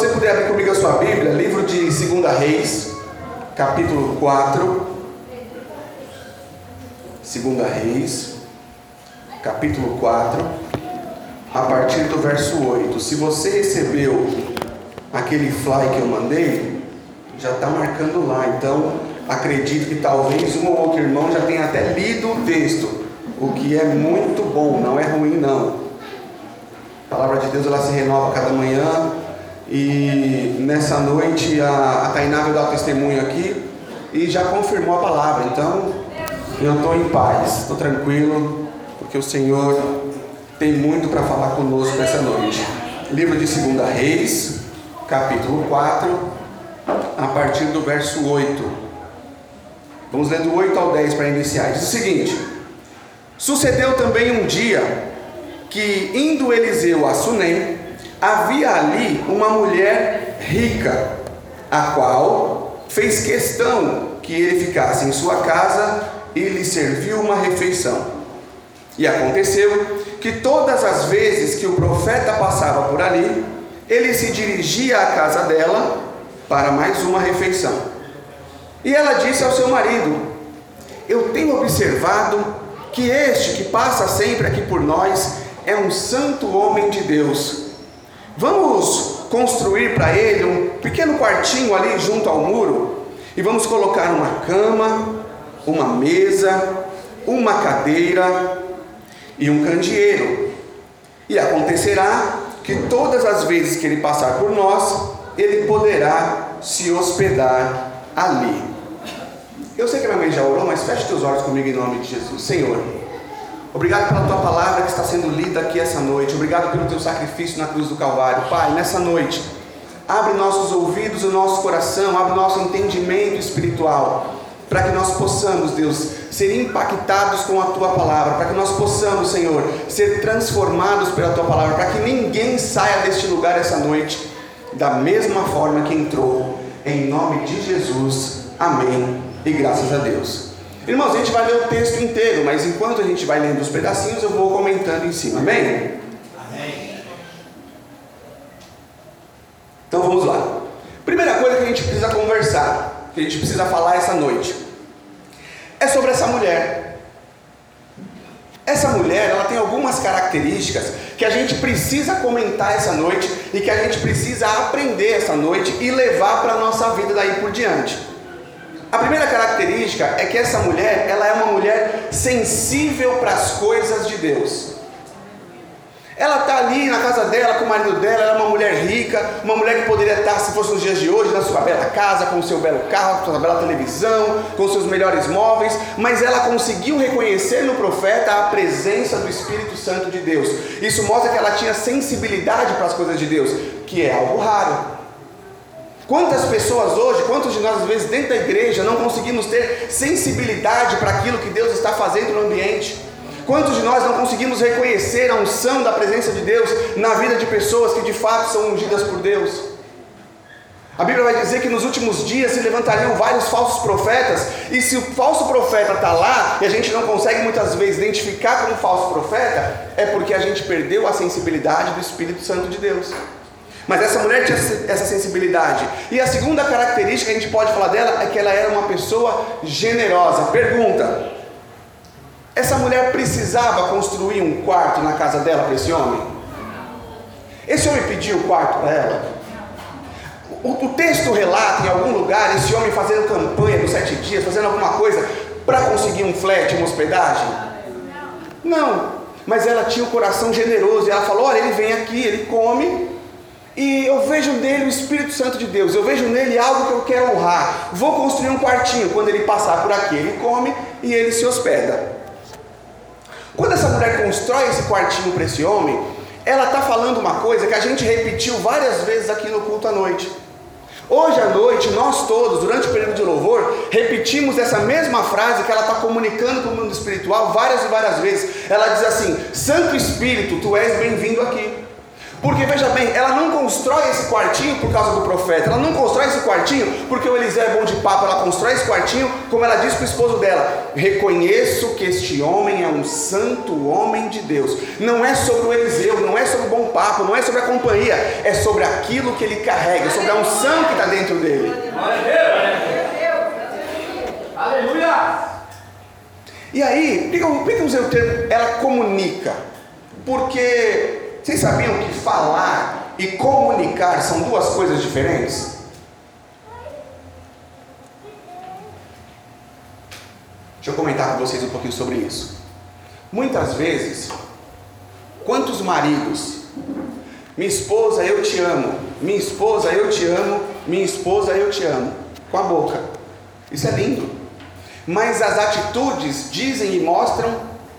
você puder abrir comigo a sua Bíblia, livro de 2 Reis, capítulo 4. 2 Reis, capítulo 4, a partir do verso 8. Se você recebeu aquele fly que eu mandei, já está marcando lá. Então, acredito que talvez um ou outro irmão já tenha até lido o texto, o que é muito bom, não é ruim não. A palavra de Deus, ela se renova a cada manhã, e nessa noite a Tainá veio dar testemunho aqui e já confirmou a palavra. Então eu estou em paz, estou tranquilo, porque o Senhor tem muito para falar conosco nessa noite. Livro de 2 Reis, capítulo 4, a partir do verso 8. Vamos ler do 8 ao 10 para iniciar. Diz o seguinte: sucedeu também um dia que, indo Eliseu a Sunem, havia ali uma mulher rica, a qual fez questão que ele ficasse em sua casa e lhe serviu uma refeição. E aconteceu que todas as vezes que o profeta passava por ali, ele se dirigia à casa dela para mais uma refeição. E ela disse ao seu marido: eu tenho observado que este que passa sempre aqui por nós é um santo homem de Deus. Vamos construir para ele um pequeno quartinho ali junto ao muro, e vamos colocar uma cama, uma mesa, uma cadeira e um candeeiro. E acontecerá que todas as vezes que ele passar por nós, ele poderá se hospedar ali. Eu sei que a minha mãe já orou, mas feche teus olhos comigo em nome de Jesus. Senhor, obrigado pela Tua palavra que está sendo lida aqui essa noite. Obrigado pelo Teu sacrifício na cruz do Calvário. Pai, nessa noite, abre nossos ouvidos, o nosso coração, abre nosso entendimento espiritual, para que nós possamos, Deus, ser impactados com a Tua palavra, para que nós possamos, Senhor, ser transformados pela Tua palavra, para que ninguém saia deste lugar essa noite da mesma forma que entrou. Em nome de Jesus, amém e graças a Deus. Irmãos, a gente vai ler o texto inteiro, mas enquanto a gente vai lendo os pedacinhos, eu vou comentando em cima, amém? Amém. Então vamos lá. Primeira coisa que a gente precisa conversar, que a gente precisa falar essa noite, é sobre essa mulher. Essa mulher, ela tem algumas características que a gente precisa comentar essa noite e que a gente precisa aprender essa noite e levar para a nossa vida daí por diante. A primeira característica é que essa mulher, ela é uma mulher sensível para as coisas de Deus. Ela está ali na casa dela, com o marido dela, ela é uma mulher rica, uma mulher que poderia estar, se fosse nos dias de hoje, na sua bela casa, com o seu belo carro, com a sua bela televisão, com os seus melhores móveis, mas ela conseguiu reconhecer no profeta a presença do Espírito Santo de Deus. Isso mostra que ela tinha sensibilidade para as coisas de Deus, que é algo raro. Quantas pessoas hoje, quantos de nós às vezes dentro da igreja não conseguimos ter sensibilidade para aquilo que Deus está fazendo no ambiente? Quantos de nós não conseguimos reconhecer a unção da presença de Deus na vida de pessoas que de fato são ungidas por Deus? A Bíblia vai dizer que nos últimos dias se levantariam vários falsos profetas, e se o falso profeta está lá e a gente não consegue muitas vezes identificar como falso profeta, é porque a gente perdeu a sensibilidade do Espírito Santo de Deus. Mas essa mulher tinha essa sensibilidade. E a segunda característica que a gente pode falar dela é que ela era uma pessoa generosa. Pergunta: essa mulher precisava construir um quarto na casa dela para esse homem? Esse homem pediu o quarto para ela? O texto relata em algum lugar esse homem fazendo campanha dos 7 dias, fazendo alguma coisa para conseguir um flat, uma hospedagem? Não. Mas ela tinha um coração generoso e ela falou: olha, ele vem aqui, ele come, e eu vejo nele o Espírito Santo de Deus, eu vejo nele algo que eu quero honrar, vou construir um quartinho, quando ele passar por aqui ele come e ele se hospeda. Quando essa mulher constrói esse quartinho para esse homem, ela está falando uma coisa que a gente repetiu várias vezes aqui no culto à noite. Hoje à noite, nós todos, durante o período de louvor, repetimos essa mesma frase que ela está comunicando para o mundo espiritual várias e várias vezes. Ela diz assim: Santo Espírito, tu és bem-vindo aqui. Porque veja bem, ela não constrói esse quartinho por causa do profeta, ela não constrói esse quartinho porque o Eliseu é bom de papo, ela constrói esse quartinho, como ela diz para o esposo dela: reconheço que este homem é um santo homem de Deus. Não é sobre o Eliseu, não é sobre o bom papo, não é sobre a companhia, é sobre aquilo que ele carrega, sobre a unção que está dentro dele. Aleluia! E aí, por que usei o termo ela comunica? Porque vocês sabiam que falar e comunicar são duas coisas diferentes? Deixa eu comentar com vocês um pouquinho sobre isso. Muitas vezes, quantos maridos: minha esposa, eu te amo, minha esposa, eu te amo, minha esposa, eu te amo, com a boca. Isso é lindo, mas as atitudes dizem e mostram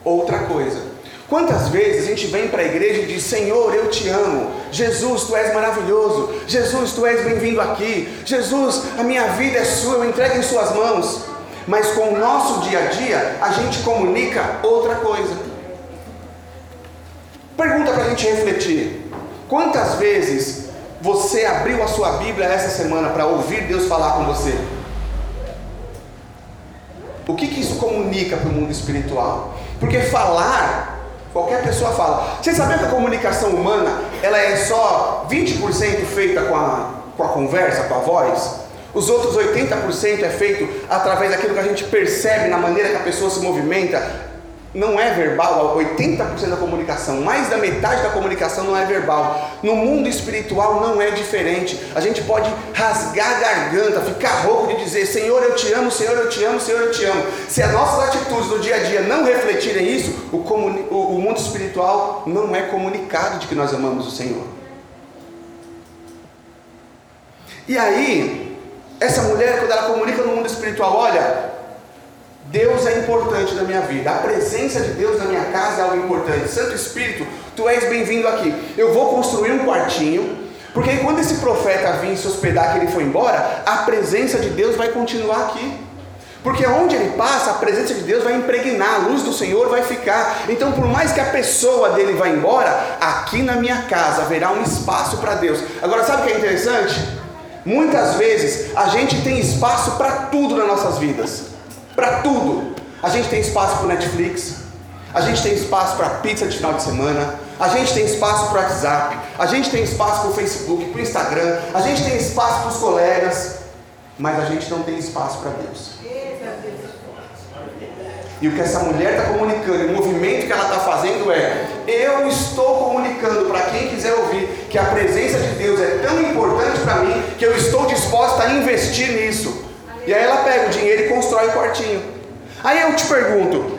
outra coisa. Quantas vezes a gente vem para a igreja e diz: Senhor, eu te amo, Jesus, tu és maravilhoso, Jesus, tu és bem-vindo aqui, Jesus, a minha vida é sua, eu entrego em suas mãos. Mas com o nosso dia a dia, a gente comunica outra coisa. Pergunta para a gente refletir: quantas vezes você abriu a sua Bíblia essa semana para ouvir Deus falar com você? O que isso comunica para o mundo espiritual? Porque falar, qualquer pessoa fala. Vocês sabem que a comunicação humana, ela é só 20% feita com a conversa, com a voz? Os outros 80% é feito através daquilo que a gente percebe, na maneira que a pessoa se movimenta. Não é verbal, 80% da comunicação, mais da metade da comunicação não é verbal. No mundo espiritual não é diferente. A gente pode rasgar a garganta, ficar rouco de dizer: Senhor, eu te amo, Senhor, eu te amo, Senhor, eu te amo. Se as nossas atitudes no dia a dia não refletirem isso, o mundo espiritual não é comunicado de que nós amamos o Senhor. E aí, essa mulher, quando ela comunica no mundo espiritual: olha, Deus é importante na minha vida, a presença de Deus na minha casa é algo importante. Santo Espírito, tu és bem-vindo aqui. Eu vou construir um quartinho, porque quando esse profeta vir se hospedar, que ele foi embora, a presença de Deus vai continuar aqui, porque onde ele passa, a presença de Deus vai impregnar, a luz do Senhor vai ficar. Então, por mais que a pessoa dele vá embora, aqui na minha casa haverá um espaço para Deus. Agora, sabe o que é interessante? Muitas vezes a gente tem espaço para tudo nas nossas vidas. Para tudo. A gente tem espaço para o Netflix, a gente tem espaço para pizza de final de semana, a gente tem espaço para o WhatsApp, a gente tem espaço para o Facebook, para o Instagram, a gente tem espaço para os colegas, mas a gente não tem espaço para Deus. E o que essa mulher está comunicando, o movimento que ela está fazendo é: eu estou comunicando para quem quiser ouvir que a presença de Deus é tão importante para mim que eu estou disposta a investir nisso. E aí ela pega o dinheiro e constrói o quartinho. Aí eu te pergunto: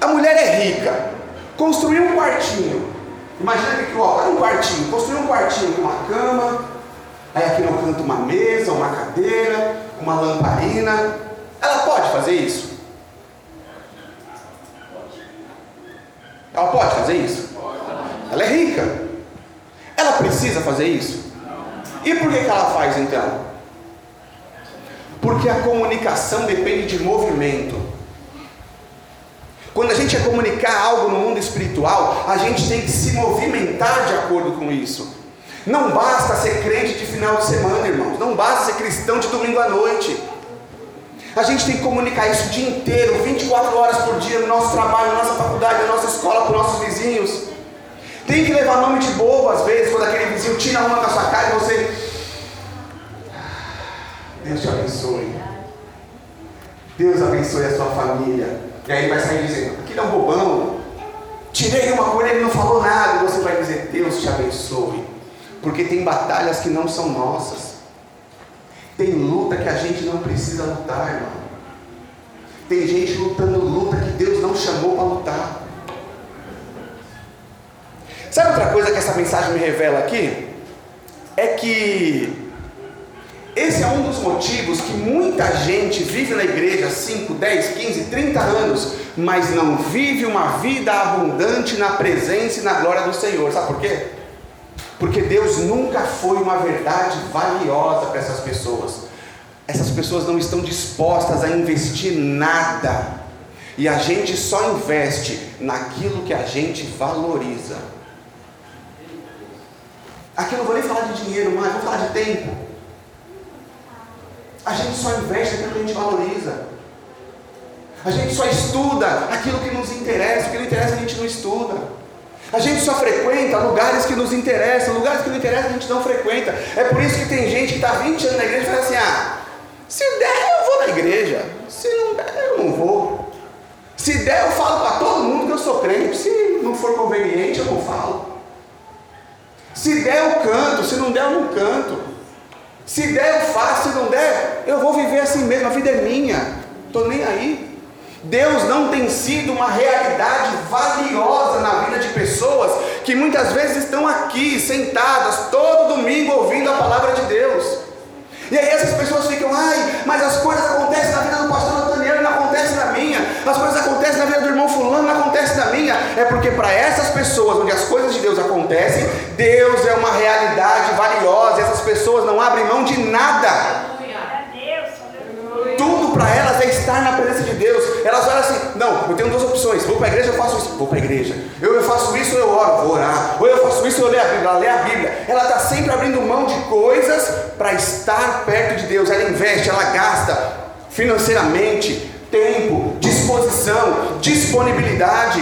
a mulher é rica, construiu um quartinho. Imagina que olha, um quartinho, construiu um quartinho com uma cama, aí aqui no canto uma mesa, uma cadeira, uma lamparina. Ela pode fazer isso? Ela pode fazer isso? Ela é rica. Ela precisa fazer isso? E por que ela faz então? Porque a comunicação depende de movimento. Quando a gente quer comunicar algo no mundo espiritual, a gente tem que se movimentar de acordo com isso. Não basta ser crente de final de semana, irmãos. Não basta ser cristão de domingo à noite. A gente tem que comunicar isso o dia inteiro, 24 horas por dia, no nosso trabalho, na nossa faculdade, na nossa escola, para os nossos vizinhos. Tem que levar nome de bobo às vezes, quando aquele vizinho tira uma com a sua cara e você: Deus te abençoe, Deus abençoe a sua família. E aí ele vai sair dizendo: aquele é um bobão, tirei uma coisa, ele não falou nada. E você vai dizer: Deus te abençoe. Porque tem batalhas que não são nossas, tem luta que a gente não precisa lutar, irmão. Tem gente lutando luta que Deus não chamou para lutar. Sabe outra coisa que essa mensagem me revela aqui? É que esse é um dos motivos que muita gente vive na igreja 5, 10, 15, 30 anos, mas não vive uma vida abundante na presença e na glória do Senhor. Sabe por quê? Porque Deus nunca foi uma verdade valiosa para essas pessoas. Essas pessoas não estão dispostas a investir nada. E a gente só investe naquilo que a gente valoriza. Aqui eu não vou nem falar de dinheiro mais, vou falar de tempo. A gente só investe aquilo que a gente valoriza. A gente só estuda aquilo que nos interessa. O que não interessa a gente não estuda. A gente só frequenta lugares que nos interessam. Lugares que não interessam a gente não frequenta. É por isso que tem gente que está 20 anos na igreja e fala assim: ah, se der eu vou na igreja, se não der eu não vou. Se der eu falo para todo mundo que eu sou crente, se não for conveniente eu não falo. Se der eu canto, se não der eu não canto. Se der eu faço, se não der eu vou viver assim mesmo, a vida é minha, estou nem aí. Deus não tem sido uma realidade valiosa na vida de pessoas que muitas vezes estão aqui sentadas todo domingo ouvindo a palavra de Deus. E aí essas pessoas ficam: ai, mas as coisas acontecem na vida do pastor Antoniano, não acontecem na minha. As coisas acontecem na vida do irmão fulano, não acontecem na minha. É porque para essas pessoas onde as coisas de Deus acontecem, Deus é uma realidade valiosa. E essas pessoas não abrem mão de nada. Tudo para elas é estar na presença de Deus. Elas olham assim: não, eu tenho duas opções, vou para a igreja, eu faço isso, vou para a igreja, eu faço isso, eu oro, vou orar, ou eu faço isso, eu leio a Bíblia, ela lê a Bíblia. Ela está sempre abrindo mão de coisas para estar perto de Deus. Ela investe, ela gasta financeiramente, tempo, disposição, disponibilidade,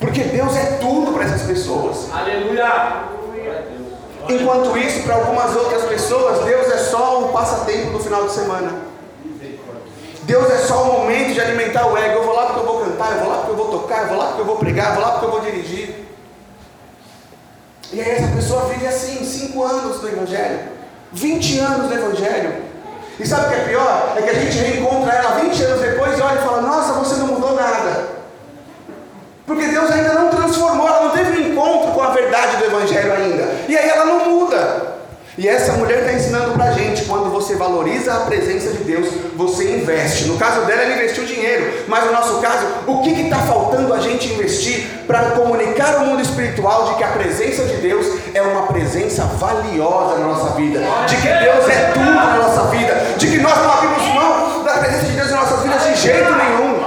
porque Deus é tudo para essas pessoas. Aleluia! Enquanto isso, para algumas outras pessoas, Deus é só um passatempo do final de semana. Deus é só o momento de alimentar o ego. Eu vou lá porque eu vou cantar, eu vou lá porque eu vou tocar, eu vou lá porque eu vou pregar, eu vou lá porque eu vou dirigir. E aí essa pessoa vive assim, 5 anos do Evangelho, 20 anos do Evangelho. E sabe o que é pior? É que a gente reencontra ela 20 anos depois e olha e fala: nossa, você não mudou nada. Porque Deus ainda não transformou, ela não teve um encontro com a verdade do Evangelho ainda. E aí ela não muda. E essa mulher está ensinando para a gente: quando você valoriza a presença de Deus, você investe. No caso dela, ela investiu dinheiro, mas no nosso caso, o que está faltando a gente investir para comunicar ao mundo espiritual de que a presença de Deus é uma presença valiosa na nossa vida, de que Deus é tudo na nossa vida, de que nós não abrimos mão da presença de Deus em nossas vidas de jeito nenhum.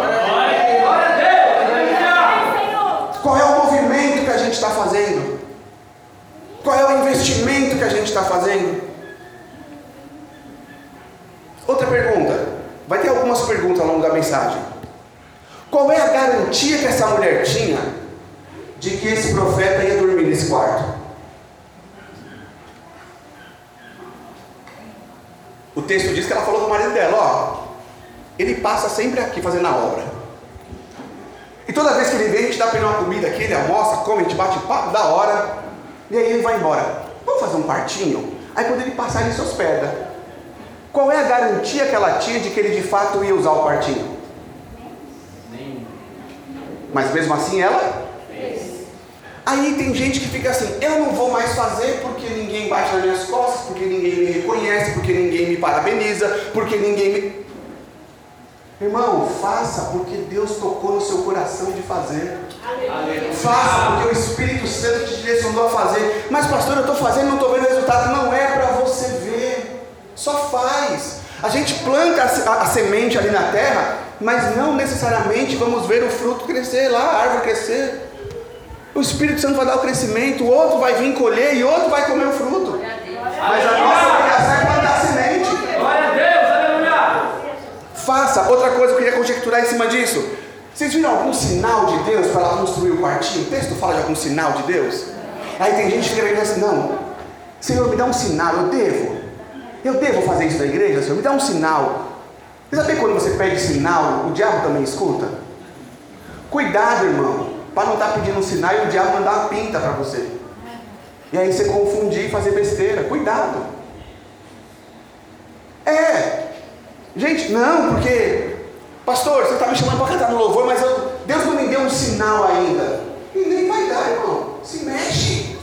Qual é o movimento que a gente está fazendo? Qual é o investimento que a gente está fazendo? Outra pergunta. Vai ter algumas perguntas ao longo da mensagem. Qual é a garantia que essa mulher tinha de que esse profeta ia dormir nesse quarto? O texto diz que ela falou do marido dela: ó, ele passa sempre aqui fazendo a obra. E toda vez que ele vem, a gente dá para ele uma comida aqui, ele almoça, come, a gente bate papo, da hora. E aí ele vai embora. Vamos fazer um partinho? Aí quando ele passar, ele se hospeda. Qual é a garantia que ela tinha de que ele de fato ia usar o partinho? Nem. Mas mesmo assim ela? Fez. Aí tem gente que fica assim: eu não vou mais fazer porque ninguém bate nas minhas costas, porque ninguém me reconhece, porque ninguém me parabeniza, porque ninguém me... Irmão, faça porque Deus tocou no seu coração de fazer. Aleluia. Faça porque o Espírito Santo te direcionou a fazer. Mas pastor, eu estou fazendo e não estou vendo resultado. Não é para você ver, só faz. A gente planta a semente ali na terra, mas não necessariamente vamos ver o fruto crescer lá, a árvore crescer. O Espírito Santo vai dar o crescimento, o outro vai vir colher e o outro vai comer o fruto. Mas a nossa obrigação é plantar a semente. Glória a Deus, aleluia. Faça. Outra coisa que eu queria conjecturar em cima disso: vocês viram algum sinal de Deus para ela construir o quartinho? O texto fala de algum sinal de Deus? Aí tem gente que fica assim: não, Senhor, me dá um sinal, eu devo fazer isso na igreja, Senhor, me dá um sinal. Você sabe quando você pede sinal, o diabo também escuta? Cuidado, irmão, para não estar pedindo um sinal e o diabo mandar uma pinta para você. E aí você confundir e fazer besteira. Cuidado. Gente, não, porque pastor, você está me chamando para cantar no louvor, mas Deus não me deu um sinal ainda. E nem vai dar, irmão. Se mexe.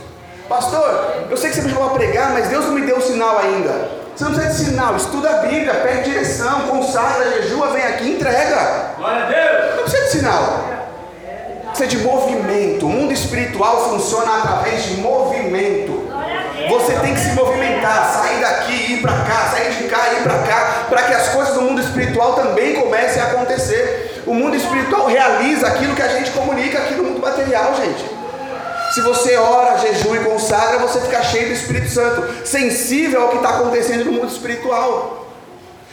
Pastor, eu sei que você me chamou para pregar, mas Deus não me deu um sinal ainda. Você não precisa de sinal. Estuda a Bíblia, pede direção, consagra, jejua, vem aqui, entrega. Glória a Deus. Não precisa de sinal. Precisa de movimento. O mundo espiritual funciona através de movimento. Você tem que se movimentar, sair daqui, ir para cá, sair de cá, ir para cá, para que as coisas do mundo espiritual também comecem a acontecer. O mundo espiritual realiza aquilo que a gente comunica aqui no mundo material, gente. Se você ora, jejua e consagra, você fica cheio do Espírito Santo, sensível ao que está acontecendo no mundo espiritual.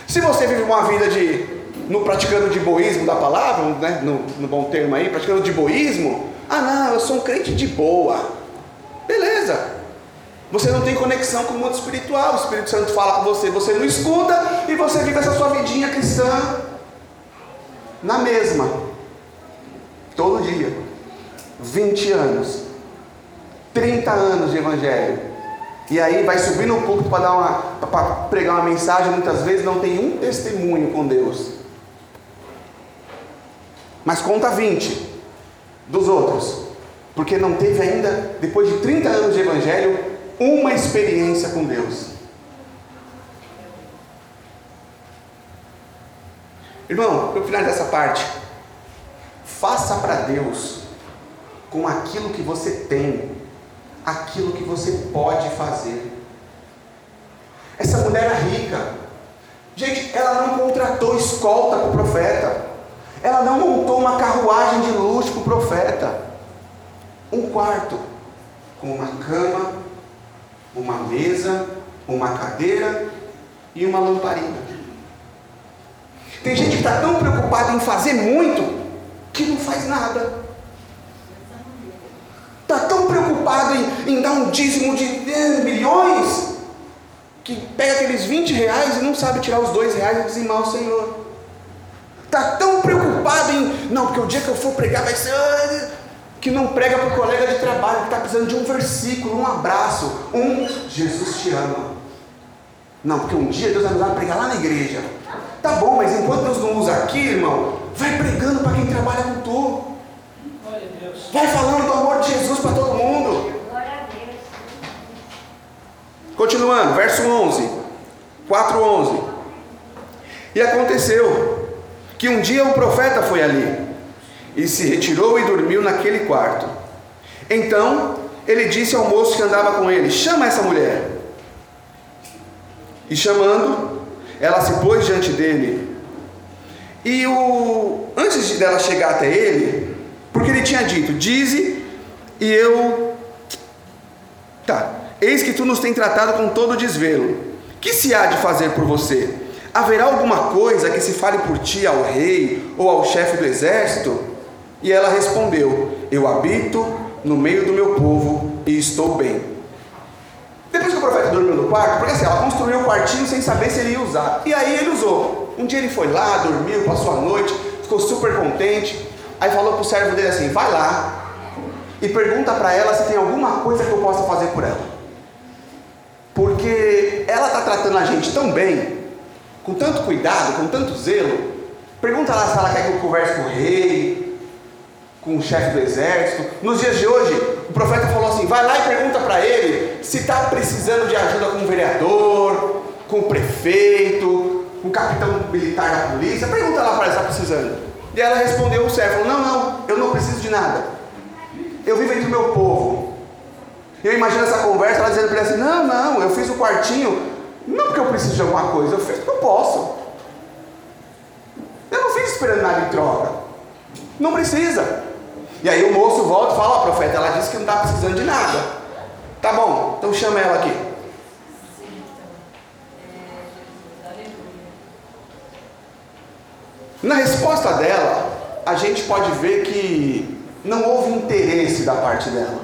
Se você vive uma vida praticando de boísmo da palavra, né? no bom termo aí, praticando de boísmo, eu sou um crente de boa, beleza, você não tem conexão com o mundo espiritual, o Espírito Santo fala com você, você não escuta, e você vive essa sua vidinha cristã, na mesma, todo dia, 20 anos, 30 anos de evangelho, e aí vai subir no púlpito para pregar uma mensagem, muitas vezes não tem um testemunho com Deus, mas conta 20 dos outros, porque não teve ainda, depois de 30 anos de evangelho, uma experiência com Deus. Irmão, para eu finalizar essa parte, faça para Deus com aquilo que você tem, aquilo que você pode fazer. Essa mulher era rica, gente, ela não contratou escolta para o profeta, ela não montou uma carruagem de luxo para o profeta, um quarto com uma cama, uma mesa, uma cadeira e uma lamparina. Tem gente que está tão preocupada em fazer muito que não faz nada. Está tão preocupado em dar um dízimo de milhões que pega aqueles 20 reais e não sabe tirar os 2 reais e dizimar o Senhor. Está tão preocupado porque o dia que eu for pregar vai ser... que não prega para o colega de trabalho que está precisando de um versículo, um abraço, Jesus te ama. Não, porque um dia Deus vai me dar pregar lá na igreja. Tá bom, mas enquanto Deus não usa aqui, irmão, vai pregando para quem trabalha com tu. Glória a Deus. Vai falando do amor de Jesus para todo mundo. Glória a Deus. Continuando, verso 11, 4:11. E aconteceu que um dia um profeta foi ali e se retirou e dormiu naquele quarto. Então ele disse ao moço que andava com ele: chama essa mulher. E chamando, ela se pôs diante dele, e antes dela chegar até ele, porque ele tinha dito: dize, e eu... eis que tu nos tem tratado com todo desvelo, que se há de fazer por você? Haverá alguma coisa que se fale por ti ao rei, ou ao chefe do exército? E ela respondeu: eu habito no meio do meu povo, e estou bem. Depois que o profeta dormiu no quarto, porque assim, ela construiu um quartinho sem saber se ele ia usar, e aí ele usou. Um dia ele foi lá, dormiu, passou a noite, ficou super contente, aí falou pro servo dele assim: vai lá e pergunta para ela se tem alguma coisa que eu possa fazer por ela, porque ela tá tratando a gente tão bem, com tanto cuidado, com tanto zelo. Pergunta lá se ela quer que eu converse com o rei, com o chefe do exército. Nos dias de hoje, o profeta falou assim: vai lá e pergunta para ele se está precisando de ajuda com o vereador, com o prefeito, com o capitão militar da polícia. Pergunta lá para ela se está precisando. E ela respondeu o servo: não, eu não preciso de nada, eu vivo entre o meu povo. Eu imagino essa conversa, ela dizendo para ele assim: não, eu fiz o quartinho, não porque eu preciso de alguma coisa, eu fiz porque eu posso, eu não fiz esperando nada em troca, não precisa. E aí o moço volta e fala: profeta, ela disse que não está precisando de nada. Tá bom, então chama ela aqui. Na resposta dela, a gente pode ver que não houve interesse da parte dela.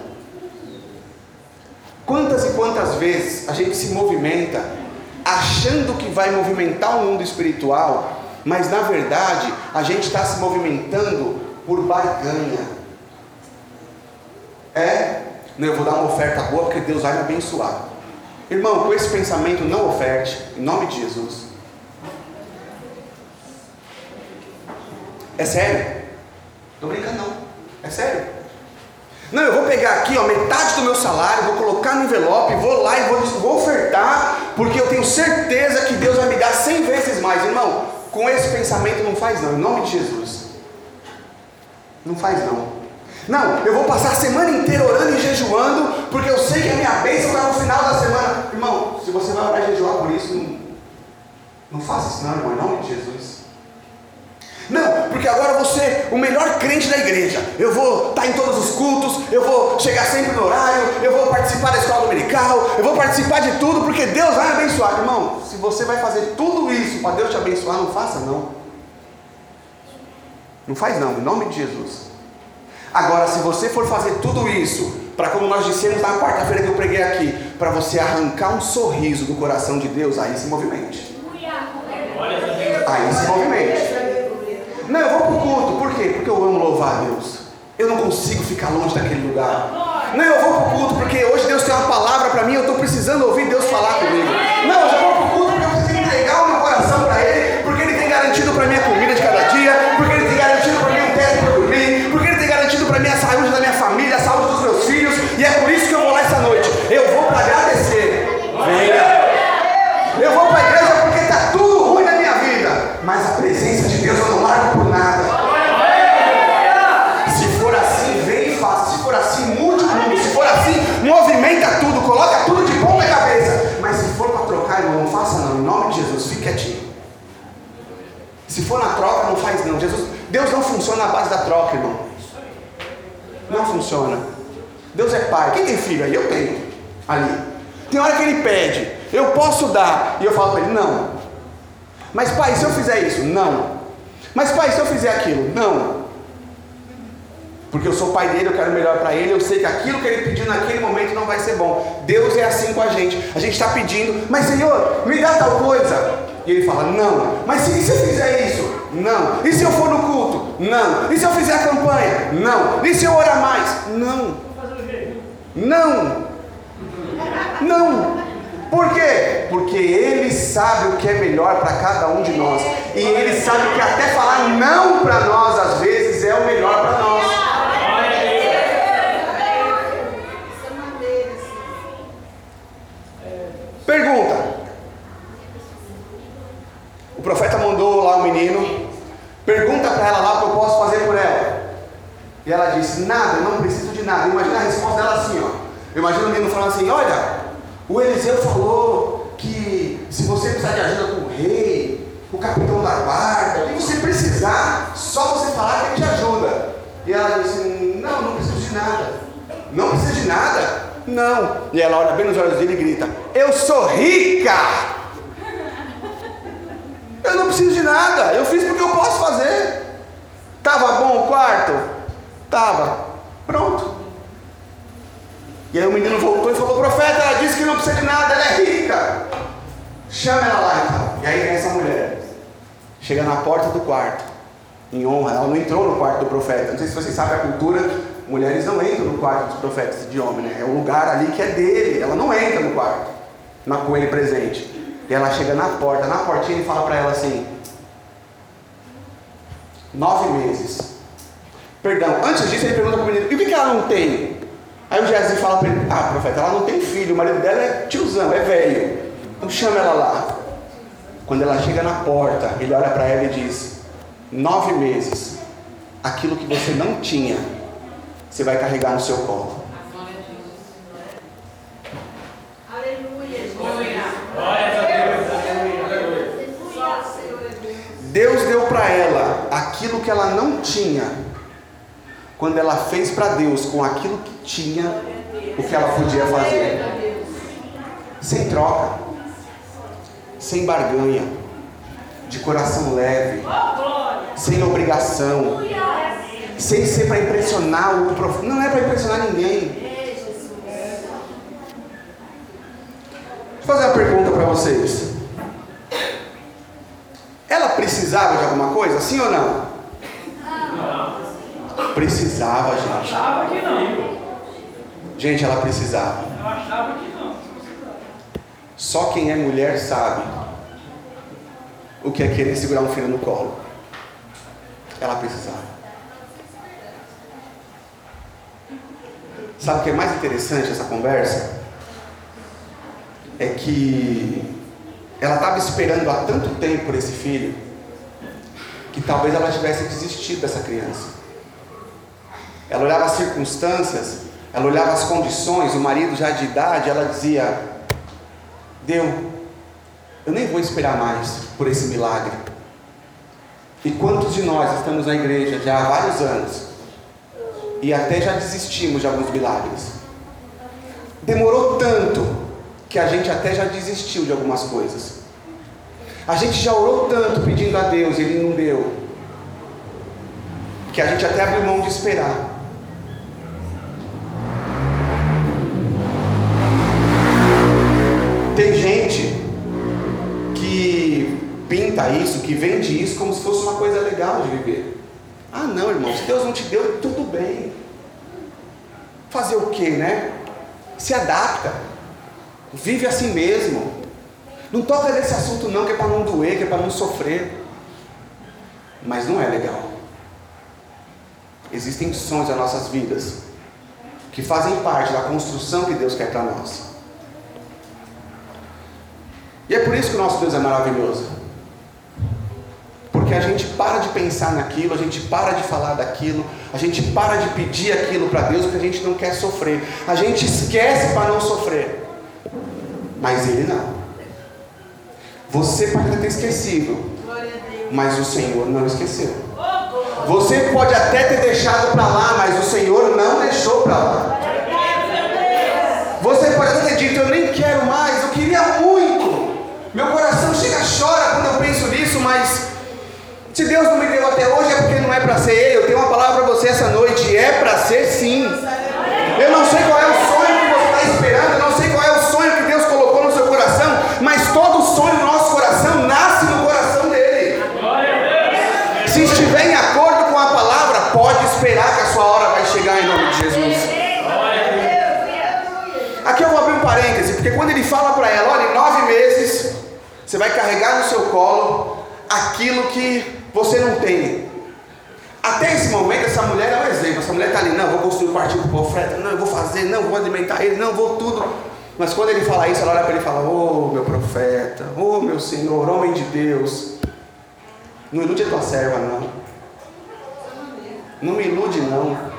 Quantas e quantas vezes a gente se movimenta achando que vai movimentar o mundo espiritual, mas na verdade a gente está se movimentando por barganha. Eu vou dar uma oferta boa porque Deus vai me abençoar. Irmão, com esse pensamento, não oferte, em nome de Jesus. É sério? Não brinca não, é sério. Não, eu vou pegar aqui, metade do meu salário, vou colocar no envelope, vou lá e vou ofertar, porque eu tenho certeza que Deus vai me dar 100 vezes mais. Irmão, com esse pensamento não faz não, em nome de Jesus. Não faz não. Não, eu vou passar a semana inteira orando e jejuando, porque eu sei que a minha bênção vai no final da semana. Irmão, se você vai orar e jejuar por isso, não faça isso não, irmão, em nome de Jesus. Não, porque agora você é o melhor crente da igreja, eu vou estar em todos os cultos, eu vou chegar sempre no horário, eu vou participar da escola dominical, eu vou participar de tudo, porque Deus vai abençoar. Irmão, se você vai fazer tudo isso para Deus te abençoar, não faça não, não faz não, em nome de Jesus. Agora, se você for fazer tudo isso, para como nós dissemos na quarta-feira que eu preguei aqui, para você arrancar um sorriso do coração de Deus, aí se movimente. Aí se movimente. Não, eu vou para o culto, por quê? Porque eu amo louvar a Deus, eu não consigo ficar longe daquele lugar. Não, eu vou para o culto porque hoje Deus tem uma palavra para mim, eu estou precisando ouvir Deus falar comigo. Não, eu já vou para o culto porque eu preciso entregar o meu coração para Ele, porque Ele tem garantido para mim a comida de cada dia, porque Ele tem garantido para mim um teto para dormir, porque Ele tem garantido para mim a saúde da minha família, a saúde dos meus filhos, e é por isso que eu vou lá essa noite, eu vou para agradecer. Eu vou para a igreja porque está tudo ruim na minha vida, mas a presença de Deus eu não largo por nada. Se for assim, vem e faça, se for assim, mude o mundo, se for assim, movimenta tudo, coloca tudo de bom na cabeça, mas se for para trocar, irmão, não faça não, em nome de Jesus, fique quietinho. Se for na troca, não faz não. Jesus, Deus não funciona na base da troca, irmão, não funciona. Deus é pai, quem tem filho aí? Eu tenho, ali tem hora que ele pede, eu posso dar, e eu falo para ele, não, mas pai, se eu fizer isso, não, mas pai, se eu fizer aquilo, não, porque eu sou pai dele, eu quero o melhor para ele, eu sei que aquilo que ele pediu naquele momento não vai ser bom. Deus é assim com a gente está pedindo, mas Senhor, me dá tal coisa, e ele fala, não, mas se eu fizer isso, não, e se eu for no culto, não, e se eu fizer a campanha, não, e se eu orar mais, não, não, não. Por quê? Porque Ele sabe o que é melhor para cada um de nós, e Ele sabe que até falar não para nós, às vezes, é o melhor para nós. Pergunta: o profeta mandou lá o menino, pergunta para ela lá o que eu posso fazer por ela, e ela disse, nada, eu não preciso de nada. Imagina a resposta dela assim, ó. Eu imagino o menino falando assim, olha, o Eliseu falou que se você precisar de ajuda com o rei, o capitão da guarda, o que você precisar, só você falar que ele te ajuda. E ela disse, não, não preciso de nada. Não precisa de nada? Não. E ela olha bem nos olhos dele e grita, eu sou rica! Eu não preciso de nada, eu fiz porque eu posso fazer. Tava bom o quarto? Tava. Pronto. E aí o menino voltou e falou, profeta, ela disse que não precisa de nada, ela é rica. Chama ela lá então. E aí vem essa mulher. Chega na porta do quarto, em honra. Ela não entrou no quarto do profeta. Não sei se vocês sabem a cultura, mulheres não entram no quarto dos profetas de homem, né? É o lugar ali que é dele. Ela não entra no quarto, com ele presente. E ela chega na porta, na portinha, e fala para ela assim, 9 meses. Perdão, antes disso ele pergunta para o menino, e o que ela não tem? Aí o Geazi fala para ele, profeta, ela não tem filho, o marido dela é tiozão, é velho, então chama ela lá. Quando ela chega na porta, ele olha para ela e diz, 9 meses, aquilo que você não tinha, você vai carregar no seu colo. Deus deu para ela aquilo que ela não tinha. Quando ela fez para Deus com aquilo que tinha, o que ela podia fazer, sem troca, sem barganha, de coração leve, sem obrigação, sem ser para impressionar o profundo. Não é para impressionar ninguém. Deixa eu fazer uma pergunta para vocês. Ela precisava de alguma coisa, sim ou não? Precisava, gente. Eu achava que não. Gente, ela precisava. Eu achava que não. Só quem é mulher sabe o que é querer segurar um filho no colo. Ela precisava. Sabe o que é mais interessante essa conversa? É que ela estava esperando há tanto tempo por esse filho que talvez ela tivesse desistido dessa criança. Ela olhava as circunstâncias, ela olhava as condições, o marido já de idade, ela dizia, deu, eu nem vou esperar mais por esse milagre. E quantos de nós estamos na igreja já há vários anos e até já desistimos de alguns milagres? Demorou tanto que a gente até já desistiu de algumas coisas. A gente já orou tanto pedindo a Deus e Ele não deu, que a gente até abriu mão de esperar. Tem gente que pinta isso, que vende isso como se fosse uma coisa legal de viver. Ah não, irmão, se Deus não te deu, tudo bem. Fazer o quê, né? Se adapta. Vive assim mesmo. Não toca nesse assunto não, que é para não doer, que é para não sofrer. Mas não é legal. Existem sonhos nas nossas vidas que fazem parte da construção que Deus quer para nós. E é por isso que o nosso Deus é maravilhoso. Porque a gente para de pensar naquilo, a gente para de falar daquilo, a gente para de pedir aquilo para Deus porque a gente não quer sofrer. A gente esquece para não sofrer. Mas Ele não. Você pode ter esquecido, mas o Senhor não esqueceu. Você pode até ter deixado para lá, mas o Senhor não deixou para lá. Você pode até ter dito, eu nem quero mais, eu queria muito. Meu coração chega e chora quando eu penso nisso, mas se Deus não me deu até hoje é porque não é para ser Ele. Eu tenho uma palavra para você essa noite, é para ser sim. Eu não sei qual é o sonho que você está esperando, eu não sei qual é o sonho que Deus colocou no seu coração, mas todo sonho no nosso coração nasce no coração dEle. Se estiver em acordo com a palavra, pode esperar que a sua hora vai chegar em nome de Jesus. Aqui eu vou abrir um parêntese, porque quando Ele fala para ela, olha, em 9 meses, você vai carregar no seu colo aquilo que você não tem. Até esse momento, essa mulher é um exemplo. Essa mulher está ali, não, vou construir um partido para oferta, não, eu vou fazer, não, vou alimentar ele, não, vou tudo. Mas quando ele fala isso, ela olha para ele e fala, ô meu profeta, ô meu Senhor, homem de Deus, não ilude a tua serva, não. Não me ilude, não.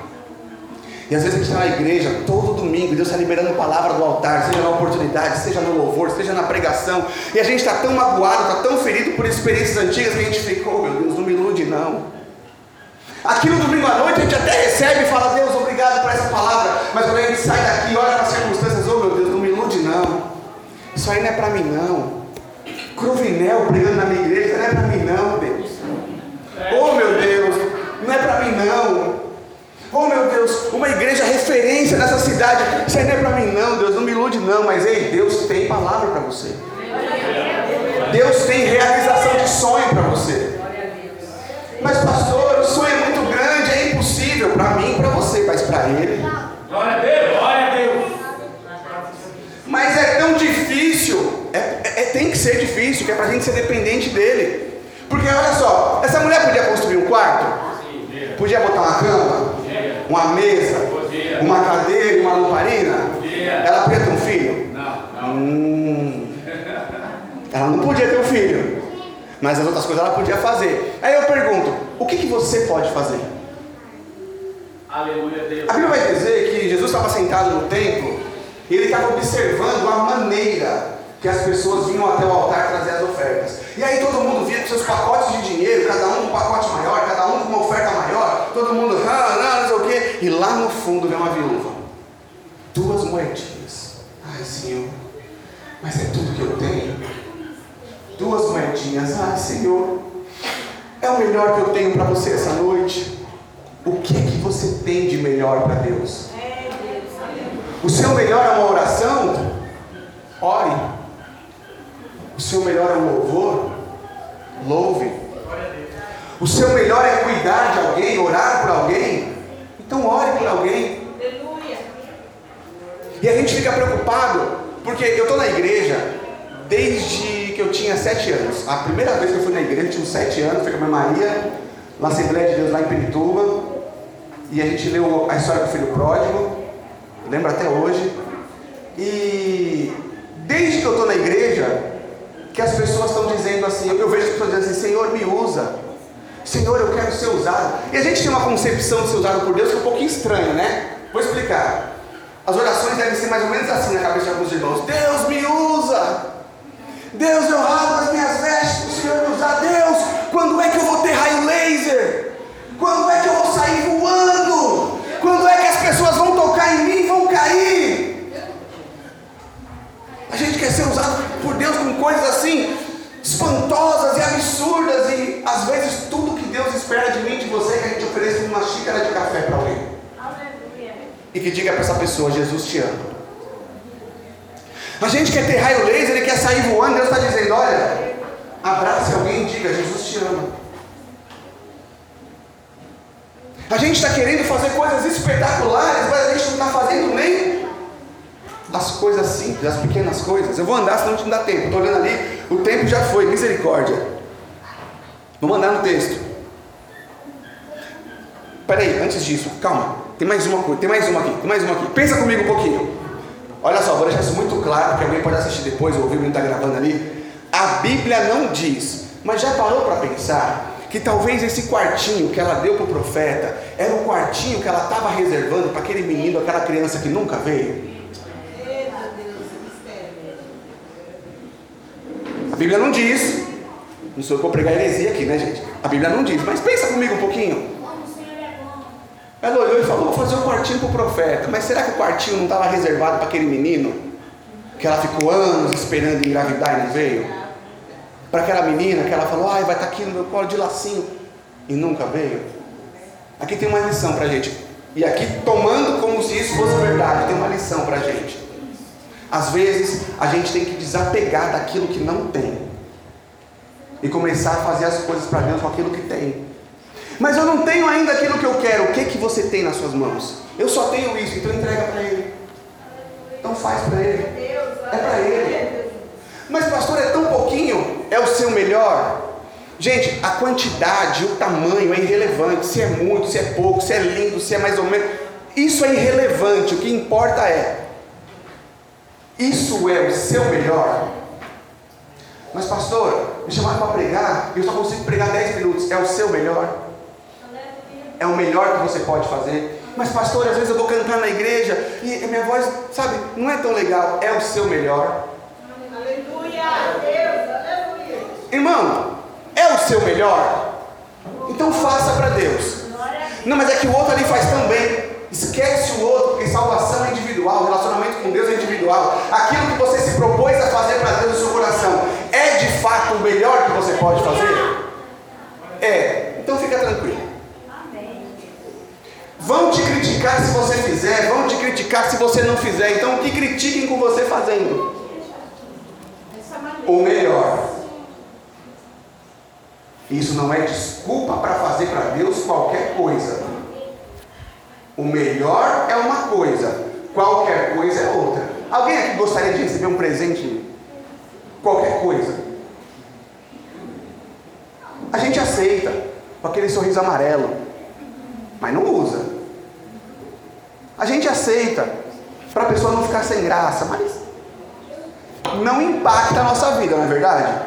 E às vezes a gente está na igreja, todo domingo, Deus está liberando a palavra do altar, seja na oportunidade, seja no louvor, seja na pregação, e a gente está tão magoado, está tão ferido por experiências antigas, que a gente fica, oh meu Deus, não me ilude não. Aqui no domingo à noite a gente até recebe e fala, Deus, obrigado por essa palavra, mas quando a gente sai daqui e olha para as circunstâncias, oh meu Deus, não me ilude não, isso aí não é para mim não. Cruvinel pregando na minha igreja, não é para mim não, Deus. Oh meu Deus, não é para mim não. Oh meu Deus, uma igreja referência nessa cidade, isso aí não é para mim não, Deus, não me ilude não, mas ei, Deus tem palavra para você. Deus tem realização de sonho para você. Mas pastor, o sonho é muito grande, é impossível para mim, para você, mas para Ele. Glória a Deus, glória a Deus. Mas é tão difícil, tem que ser difícil, que é para a gente ser dependente dEle. Porque olha só, essa mulher podia construir um quarto? Podia botar uma cama? Uma mesa, uma cadeira, uma lamparina? Ela podia ter um filho? Não. Ela não podia ter um filho, mas as outras coisas ela podia fazer. Aí eu pergunto, o que você pode fazer? Aleluia, Deus. A Bíblia vai dizer que Jesus estava sentado no templo e Ele estava observando a maneira que as pessoas vinham até o altar trazer as ofertas. E aí todo mundo via com seus pacotes de dinheiro, cada um com um pacote maior, cada um com uma oferta maior, todo mundo, não sei o quê. E lá no fundo vem uma viúva. 2 moedinhas. Ai, Senhor, mas é tudo que eu tenho. 2 moedinhas. Ai, Senhor, é o melhor que eu tenho para você essa noite. O que é que você tem de melhor para Deus? O seu melhor é uma oração? Ore. O seu melhor é um louvor? Louve. O seu melhor é cuidar de alguém, orar por alguém? Então ore por alguém. E a gente fica preocupado, porque eu estou na igreja desde que eu tinha 7 anos. A primeira vez que eu fui na igreja, eu tinha uns 7 anos, fui com a minha Maria, na Assembleia de Deus lá em Pirituba, e a gente leu a história do filho pródigo, eu lembro até hoje, e desde que eu estou na igreja, que as pessoas estão dizendo assim, eu vejo as pessoas dizendo assim, Senhor me usa, Senhor eu quero ser usado. E a gente tem uma concepção de ser usado por Deus que é um pouquinho estranha, né? Vou explicar. As orações devem ser mais ou menos assim na cabeça de alguns irmãos, Deus me usa, Deus eu rasgo as minhas vestes, o Senhor me usa, Deus, quando é que eu vou ter raio A gente quer ser usado por Deus com coisas assim espantosas e absurdas, e às vezes tudo que Deus espera de mim, de você, é que a gente ofereça uma xícara de café para alguém. E que diga para essa pessoa: Jesus te ama. A gente quer ter raio laser, ele quer sair voando. Deus está dizendo: olha, abrace alguém e diga: Jesus te ama. A gente está querendo fazer coisas espetaculares, mas a gente não está fazendo nem as coisas simples, as pequenas coisas. Eu vou andar, senão não dá tempo. Estou olhando ali, o tempo já foi, misericórdia. Vamos andar no texto. Peraí, antes disso, calma. Tem mais uma coisa, tem mais uma aqui. Pensa comigo um pouquinho. Olha só, vou deixar isso muito claro, porque alguém pode assistir depois, ou ouvir, não está gravando ali. A Bíblia não diz, mas já parou para pensar que talvez esse quartinho que ela deu para o profeta era o quartinho que ela estava reservando para aquele menino, aquela criança que nunca veio? A Bíblia não diz. Não sou eu que vou pregar heresia aqui, né, gente? A Bíblia não diz, mas pensa comigo um pouquinho. Ela olhou e falou: vou fazer um quartinho para o profeta. Mas será que o quartinho não estava reservado para aquele menino que ela ficou anos esperando engravidar e não veio? Para aquela menina que ela falou: ai, vai estar aqui no meu colo de lacinho, e nunca veio? Aqui tem uma lição para a gente. E aqui, tomando como se isso fosse verdade, tem uma lição para a gente. Às vezes a gente tem que desapegar daquilo que não tem e começar a fazer as coisas para Deus com aquilo que tem. Mas eu não tenho ainda aquilo que eu quero. O que que você tem nas suas mãos? Eu só tenho isso, então entrega para Ele. Então faz para Ele. É para Ele. Mas pastor, é tão pouquinho? É o seu melhor? Gente, a quantidade, o tamanho é irrelevante. Se é muito, se é pouco, se é lindo, se é mais ou menos, isso é irrelevante. O que importa é: isso é o seu melhor? Mas pastor, me chamaram para pregar, eu só consigo pregar 10 minutos. É o seu melhor? É o melhor que você pode fazer. Mas pastor, às vezes eu vou cantar na igreja e minha voz, sabe, não é tão legal. É o seu melhor? Aleluia, Deus, aleluia. Irmão, é o seu melhor? Então faça para Deus. Não, mas é que o outro ali faz também. Esquece o outro, porque salvação é individual, relacionamento com Deus é individual. Aquilo que você se propôs a fazer para Deus no seu coração é de fato o melhor que você pode fazer? É, então fica tranquilo. Vão te criticar se você fizer, vão te criticar se você não fizer. Então, que critiquem com você fazendo o melhor. Isso não é desculpa para fazer para Deus qualquer coisa. O melhor é uma coisa, qualquer coisa é outra. Alguém aqui gostaria de receber um presente? Qualquer coisa. A gente aceita, com aquele sorriso amarelo, mas não usa. A gente aceita para a pessoa não ficar sem graça, mas não impacta a nossa vida, não é verdade?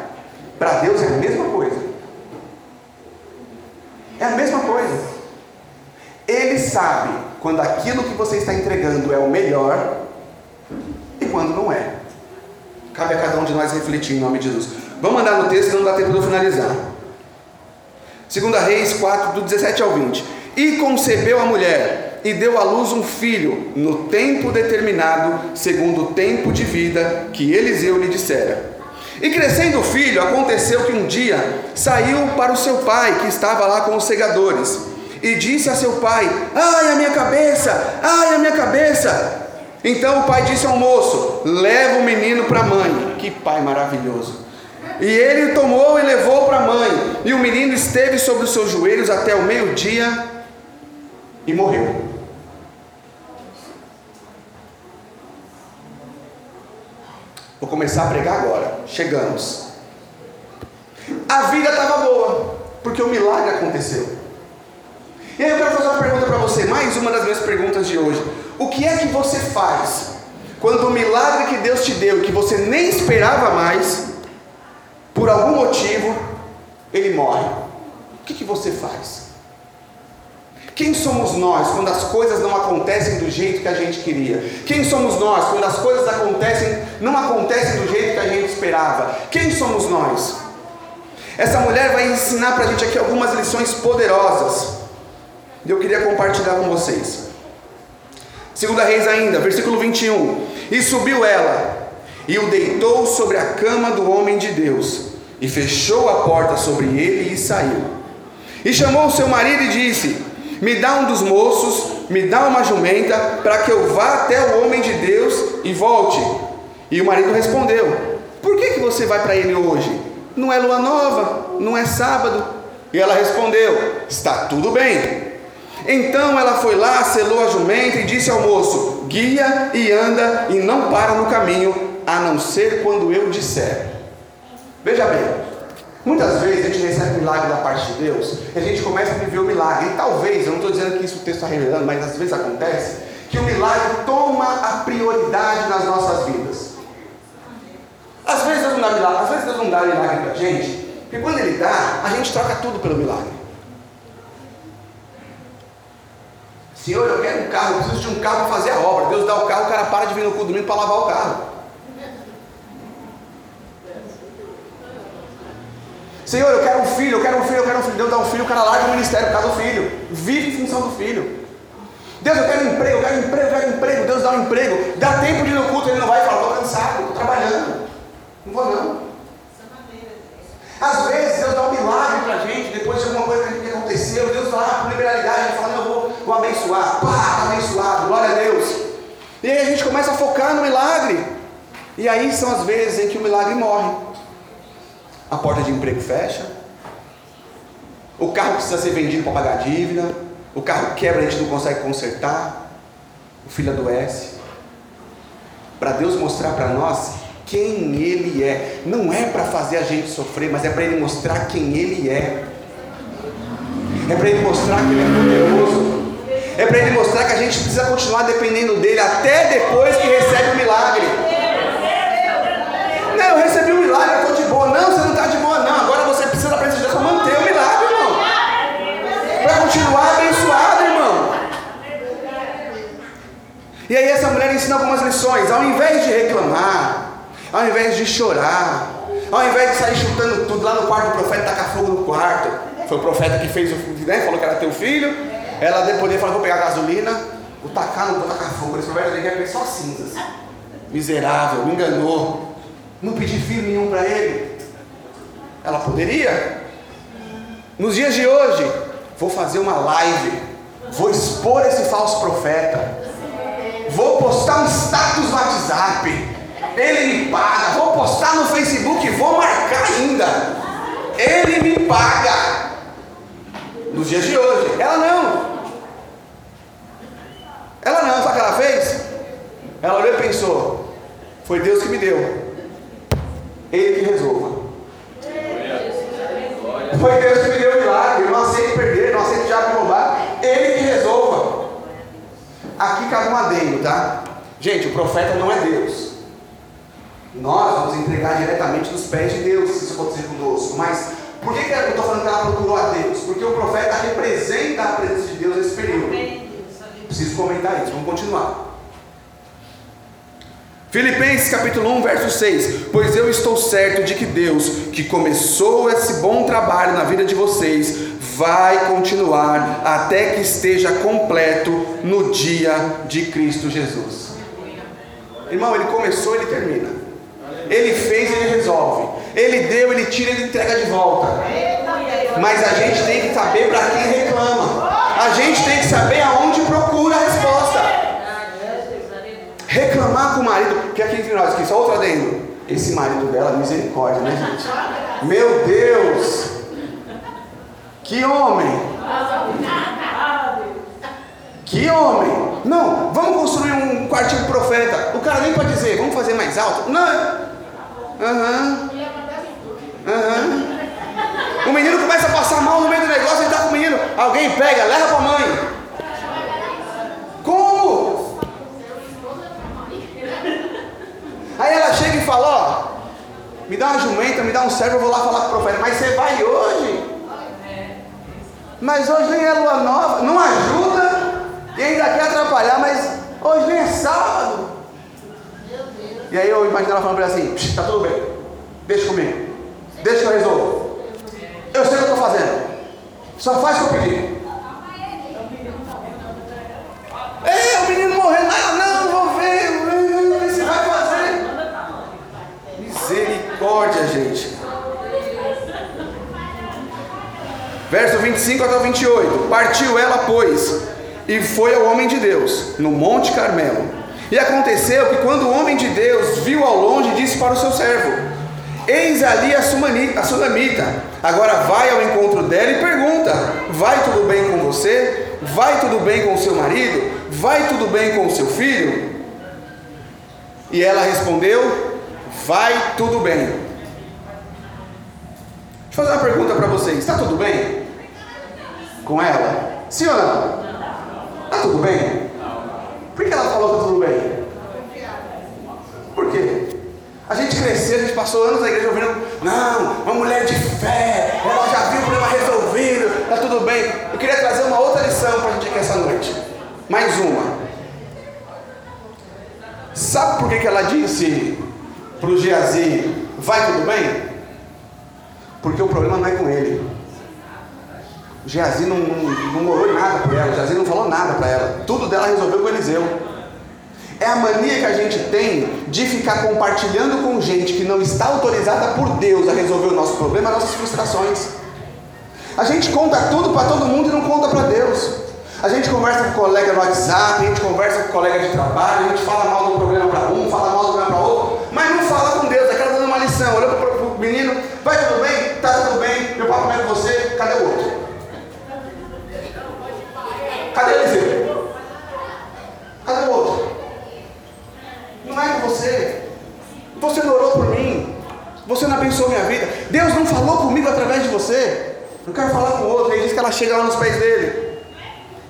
Para Deus é a mesma coisa. É a mesma coisa. Ele sabe quando aquilo que você está entregando é o melhor e quando não é. Cabe a cada um de nós refletir em nome de Jesus. Vamos andar no texto, não dá tempo de eu finalizar. 2 Reis 4, do 17 ao 20. E concebeu a mulher e deu à luz um filho no tempo determinado, segundo o tempo de vida que Eliseu lhe dissera. E crescendo o filho, aconteceu que um dia saiu para o seu pai, que estava lá com os segadores, e disse a seu pai: ai, a minha cabeça, ai, a minha cabeça. Então o pai disse ao moço: leva o menino para a mãe. Que pai maravilhoso! E ele o tomou e levou para a mãe, e o menino esteve sobre os seus joelhos até o meio-dia e morreu. Vou começar a pregar agora. Chegamos. A vida estava boa, porque o milagre aconteceu. E aí eu quero fazer uma pergunta para você, mais uma das minhas perguntas de hoje. O que é que você faz quando o milagre que Deus te deu, que você nem esperava mais, por algum motivo, ele morre? O que que você faz? Quem somos nós quando as coisas não acontecem do jeito que a gente queria? Quem somos nós quando as coisas não acontecem do jeito que a gente esperava? Quem somos nós? Essa mulher vai ensinar para a gente aqui algumas lições poderosas, e eu queria compartilhar com vocês. 2 Reis ainda, versículo 21. E subiu ela, e o deitou sobre a cama do homem de Deus, e fechou a porta sobre ele e saiu. E chamou seu marido e disse: me dá um dos moços, me dá uma jumenta, para que eu vá até o homem de Deus e volte. E o marido respondeu: por que você vai para ele hoje? Não é lua nova, não é sábado. E ela respondeu: está tudo bem. Então ela foi lá, selou a jumenta e disse ao moço: guia e anda e não para no caminho, a não ser quando eu disser. Veja bem, muitas vezes a gente recebe um milagre da parte de Deus, e a gente começa a viver o milagre, e talvez, eu não estou dizendo que isso o texto está revelando, mas às vezes acontece, que o milagre toma a prioridade nas nossas vidas. Às vezes Deus não dá milagre, às vezes Deus não dá milagre para a gente, porque quando Ele dá, a gente troca tudo pelo milagre. Senhor, eu quero um carro, eu preciso de um carro para fazer a obra. Deus dá o carro, o cara para de vir no cu domingo para lavar o carro. Senhor, eu quero um filho, eu quero um filho, eu quero um filho. Deus dá um filho, o cara larga o ministério por causa do filho. Vive em função do filho. Deus, eu quero um emprego, eu quero um emprego, eu quero um emprego. Deus dá um emprego. Dá tempo de ir no culto, ele não vai e fala: estou cansado, estou trabalhando. Não vou não. Às vezes Deus dá um milagre para a gente, depois de alguma coisa que aconteceu, Deus fala com liberalidade, ele fala: não, eu vou abençoar. Pá, abençoado, glória a Deus. E aí a gente começa a focar no milagre. E aí são as vezes em que o milagre morre. A porta de emprego fecha, o carro precisa ser vendido para pagar a dívida, o carro quebra, a gente não consegue consertar, o filho adoece. Para Deus mostrar para nós quem Ele é. Não é para fazer a gente sofrer, mas é para Ele mostrar quem Ele é. É para Ele mostrar que Ele é poderoso. É para Ele mostrar que a gente precisa continuar dependendo dEle até depois que recebe o milagre. Não, eu recebi um milagre, eu estou de boa. Não, você não está de boa, não. Agora você precisa da presença de Deus para manter o milagre, irmão. Para continuar abençoado, irmão. E aí essa mulher ensina algumas lições. Ao invés de reclamar, ao invés de chorar, ao invés de sair chutando tudo lá no quarto, o profeta tacar fogo no quarto. Foi o profeta que fez o filho, né? Falou que era teu filho. Ela depois falou: vou pegar a gasolina, vou tacar, não vou tacar fogo. Esse profeta ali quer pegar só cinzas. Miserável, me enganou. Não pedi filho nenhum para ele. Ela poderia. Nos dias de hoje, vou fazer uma live, vou expor esse falso profeta, vou postar um status no WhatsApp, ele me paga, vou postar no Facebook e vou marcar ainda, ele me paga. Nos dias de hoje, ela não, sabe o que ela fez? Ela olhou e pensou: foi Deus que me deu. Ele que resolva. Foi Deus que me deu o milagre. Eu não aceito perder, não aceito já me roubar. Ele que resolva. Aqui cabe um adendo, tá? Gente, o profeta não é Deus. Nós vamos entregar diretamente nos pés de Deus, se isso acontecer conosco. Mas por que eu estou falando que ela procurou a Deus? Porque o profeta representa a presença de Deus nesse período. Preciso comentar isso. Vamos continuar. Filipenses capítulo 1, verso 6: pois eu estou certo de que Deus, que começou esse bom trabalho na vida de vocês, vai continuar até que esteja completo no dia de Cristo Jesus. Irmão, Ele começou, Ele termina. Ele fez, Ele resolve. Ele deu, Ele tira, Ele entrega de volta. Mas a gente tem que saber para quem reclama. A gente tem que saber aonde procura a resposta. Reclamar com o marido, que aqui entre nós, que só outro adendo, esse marido dela, misericórdia, né, gente? Meu Deus, que homem, que homem. Não, vamos construir um quartinho profeta. O cara nem pode dizer: vamos fazer mais alto. Não. O menino começa a passar mal no meio do negócio, ele tá com o menino, alguém pega, leva pra mãe. Aí ela chega e fala: ó, me dá uma jumenta, me dá um servo, eu vou lá falar com o profeta. Mas você vai hoje? Mas hoje nem é lua nova, não ajuda e ainda quer atrapalhar, mas hoje nem é sábado. E aí eu imagino ela falando pra ele assim: tá tudo bem, deixa comigo, deixa que eu resolvo. Eu sei o que eu tô fazendo, só faz o que eu pedi. O menino morrendo, não, não vou ver. misericórdia, gente. Verso 25 até o 28. Partiu ela, pois, e foi ao homem de Deus, no Monte Carmelo. E aconteceu que quando o homem de Deus viu ao longe, disse para o seu servo: eis ali a Sunamita, agora vai ao encontro dela e pergunta: vai tudo bem com você? Vai tudo bem com seu marido? Vai tudo bem com seu filho? E ela respondeu: vai tudo bem. Deixa eu fazer uma pergunta para vocês: está tudo bem com ela? Sim ou não? Está tudo bem? Por que ela falou que está tudo bem? Por quê? A gente cresceu, a gente passou anos na igreja ouvindo: não, uma mulher de fé, ela já viu o problema resolvido, está tudo bem. Eu queria trazer uma outra lição para a gente aqui essa noite. Mais uma. Sabe por que ela disse para o Geazi: vai tudo bem? Porque o problema não é com ele. O Geazi não morou em nada por ela, o Geazi não falou nada para ela. Tudo dela resolveu com Eliseu. É a mania que a gente tem de ficar compartilhando com gente que não está autorizada por Deus a resolver o nosso problema, nossas frustrações. A gente conta tudo para todo mundo e não conta para Deus. A gente conversa com o colega no WhatsApp, a gente conversa com o colega de trabalho, a gente fala mal do problema para um, fala mal do problema para outro, mas não fala com Deus. Aquela dando uma lição, olhando para o menino: vai tudo bem? Tá tudo bem, meu papo é com você, cadê o outro? Cadê Eliseu? Cadê o outro? Não é com você. Você não orou por mim, você não abençoou minha vida, Deus não falou comigo através de você, eu quero falar com o outro. Ele diz que ela chega lá nos pés dele.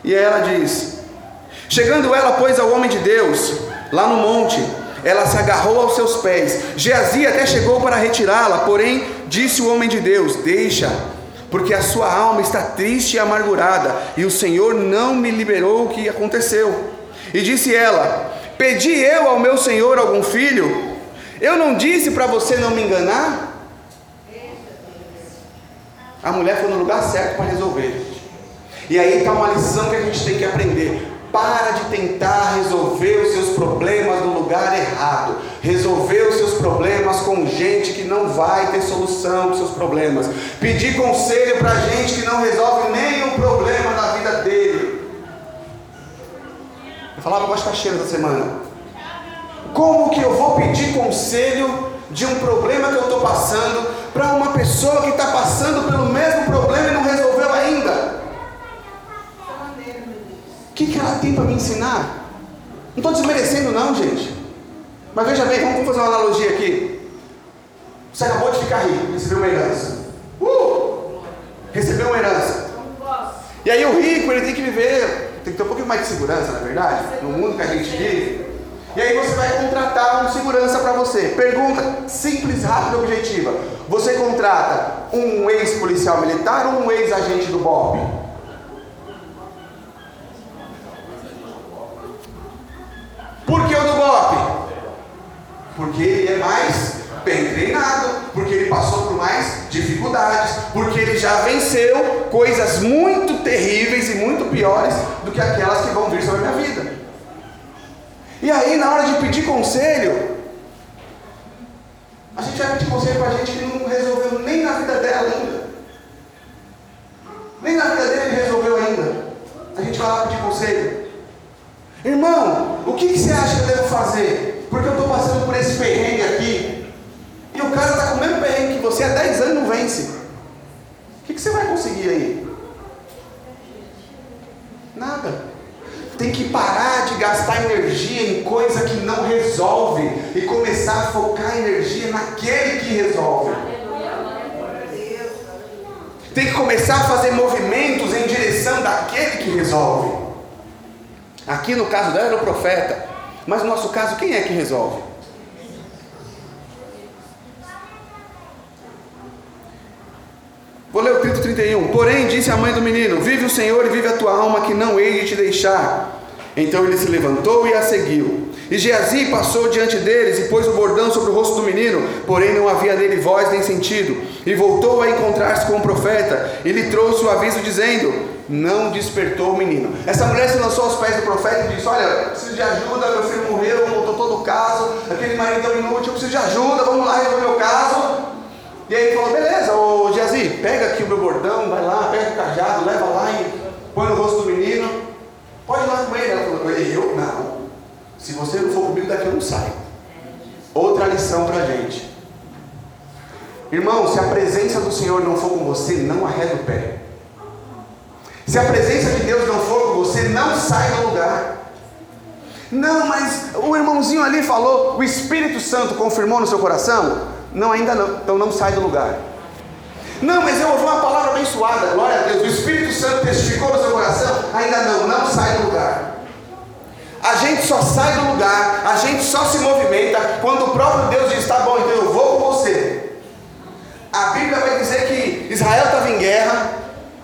E ela diz: chegando ela, pois, ao homem de Deus, lá no monte, ela se agarrou aos seus pés. Geazi até chegou para retirá-la, porém, disse o homem de Deus: deixa, porque a sua alma está triste e amargurada, e o Senhor não me liberou o que aconteceu. E disse ela: pedi eu ao meu Senhor algum filho? Eu não disse para você não me enganar? A mulher foi no lugar certo para resolver. E aí está uma lição que a gente tem que aprender: para de tentar resolver os seus problemas no lugar errado, resolver os seus problemas com gente que não vai ter solução para os seus problemas, pedir conselho para gente que não resolve nenhum problema da vida dele. Eu falava com as caixeiras essa semana: como que eu vou pedir conselho de um problema que eu estou passando para uma pessoa que está passando pelo mesmo problema e não resolveu ainda? O que ela tem para me ensinar? Não estou desmerecendo não, gente, mas veja bem, vamos fazer uma analogia aqui. Você acabou de ficar rico, recebeu uma herança, recebeu uma herança, e aí o rico, ele tem que viver, tem que ter um pouquinho mais de segurança, na verdade, no mundo que a gente vive. E aí você vai contratar um segurança para você. Pergunta simples, rápida e objetiva: você contrata um ex-policial militar ou um ex-agente do BOPE? Por que o do BOPE? Porque ele é mais bem treinado, porque ele passou por mais dificuldades, porque ele já venceu coisas muito terríveis e muito piores do que aquelas que vão vir sobre a minha vida. E aí, na hora de pedir conselho, a gente vai pedir conselho para gente que não resolveu nem na vida dela ainda, nem na vida dele resolveu ainda. A gente vai lá pedir conselho: irmão, o que você acha que eu devo fazer? Porque eu estou passando por esse perrengue aqui. E o cara está com o mesmo perrengue que você há 10 anos e não vence. O que você vai conseguir aí? Nada. Tem que parar de gastar energia em coisa que não resolve e começar a focar a energia naquele que resolve. Tem que começar a fazer movimentos em direção daquele que resolve. Aqui no caso dela era o profeta, mas no nosso caso, quem é que resolve? Vou ler o 31. Porém, disse a mãe do menino: vive o Senhor e vive a tua alma, que não hei de te deixar. Então ele se levantou e a seguiu. E Geazi passou diante deles e pôs o bordão sobre o rosto do menino, porém não havia nele voz nem sentido. E voltou a encontrar-se com o profeta, e lhe trouxe o aviso dizendo: não despertou o menino. Essa mulher se lançou aos pés do profeta e disse: olha, preciso de ajuda, meu filho morreu, voltou todo o caso, aquele marido é inútil, eu preciso de ajuda, vamos lá resolver o caso. E aí ele falou, beleza, ô Geazi, pega aqui o meu bordão, vai lá, pega o cajado, leva lá e põe no rosto do menino, pode ir lá com ele. Ela falou, eu não, se você não for comigo daqui eu não saio. Outra lição pra gente, irmão, se a presença do Senhor não for com você, não arreda o pé. Se a presença de Deus não for com você, não sai do lugar. Não, mas o irmãozinho ali falou, o Espírito Santo confirmou no seu coração? Não, ainda não, então não sai do lugar. Não, mas eu ouvi uma palavra abençoada, glória a Deus, o Espírito Santo testificou no seu coração? Ainda não, não sai do lugar. A gente só sai do lugar, a gente só se movimenta quando o próprio Deus diz, tá bom, então eu vou com você. A Bíblia vai dizer que Israel estava em guerra,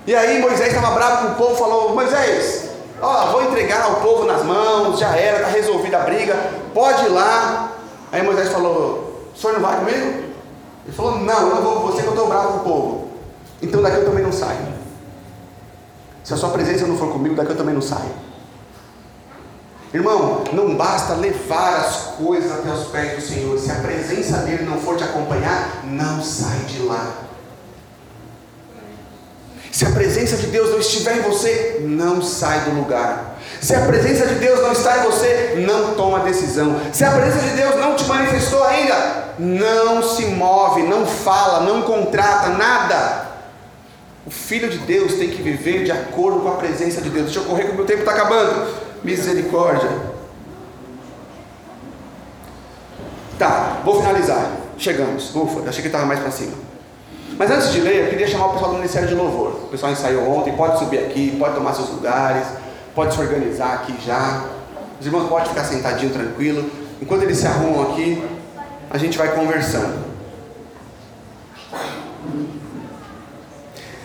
e aí Moisés estava bravo com o povo, falou, Moisés, ó, vou entregar o povo nas mãos, já era, está resolvida a briga, pode ir lá. Aí Moisés falou, o senhor não vai comigo? Ele falou, não, eu não vou com você, que eu estou bravo com o povo. Então daqui eu também não saio. Se a sua presença não for comigo, daqui eu também não saio. Irmão, não basta levar as coisas até os pés do Senhor, se a presença dele não for te acompanhar, não sai de lá. Se a presença de Deus não estiver em você, não sai do lugar. Se a presença de Deus não está em você, não toma decisão. Se a presença de Deus não te manifestou ainda, não se move, não fala, não contrata, nada. O Filho de Deus tem que viver de acordo com a presença de Deus. Deixa eu correr que o meu tempo está acabando. Misericórdia. Tá, vou finalizar. Chegamos. Ufa, achei que estava mais para cima. Mas antes de ler, eu queria chamar o pessoal do Ministério de Louvor. O pessoal ensaiou ontem, pode subir aqui, pode tomar seus lugares, pode se organizar aqui já. Os irmãos podem ficar sentadinho, tranquilo. Enquanto eles se arrumam aqui, a gente vai conversando.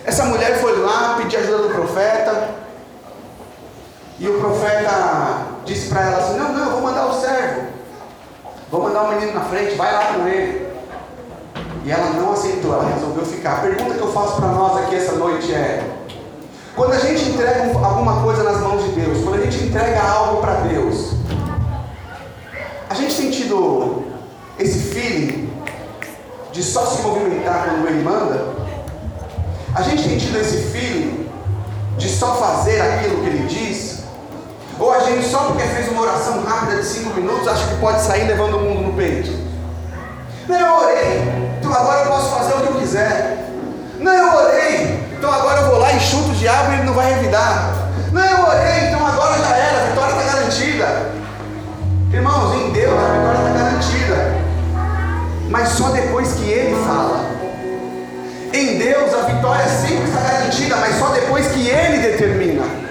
Essa mulher foi lá pedir ajuda do profeta, e o profeta disse para ela assim, não, eu vou mandar o servo, vou mandar o menino na frente, vai lá com ele. E ela não aceitou, ela resolveu ficar. A pergunta que eu faço para nós aqui essa noite é, quando a gente entrega alguma coisa nas mãos de Deus, quando a gente entrega algo para Deus, a gente tem tido esse feeling de só se movimentar quando Ele manda? A gente tem tido esse feeling de só fazer aquilo que Ele diz? Ou a gente só porque fez uma oração rápida de 5 minutos, acha que pode sair levando o mundo no peito? Não, eu orei, então agora eu posso fazer o que eu quiser. Não, eu orei, então agora eu vou lá e chuto o diabo e ele não vai revidar. Não, eu orei, então agora já era, a vitória está garantida. Irmãos, em Deus a vitória está garantida, mas só depois que Ele fala. Em Deus a vitória sempre está garantida, mas só depois que Ele determina.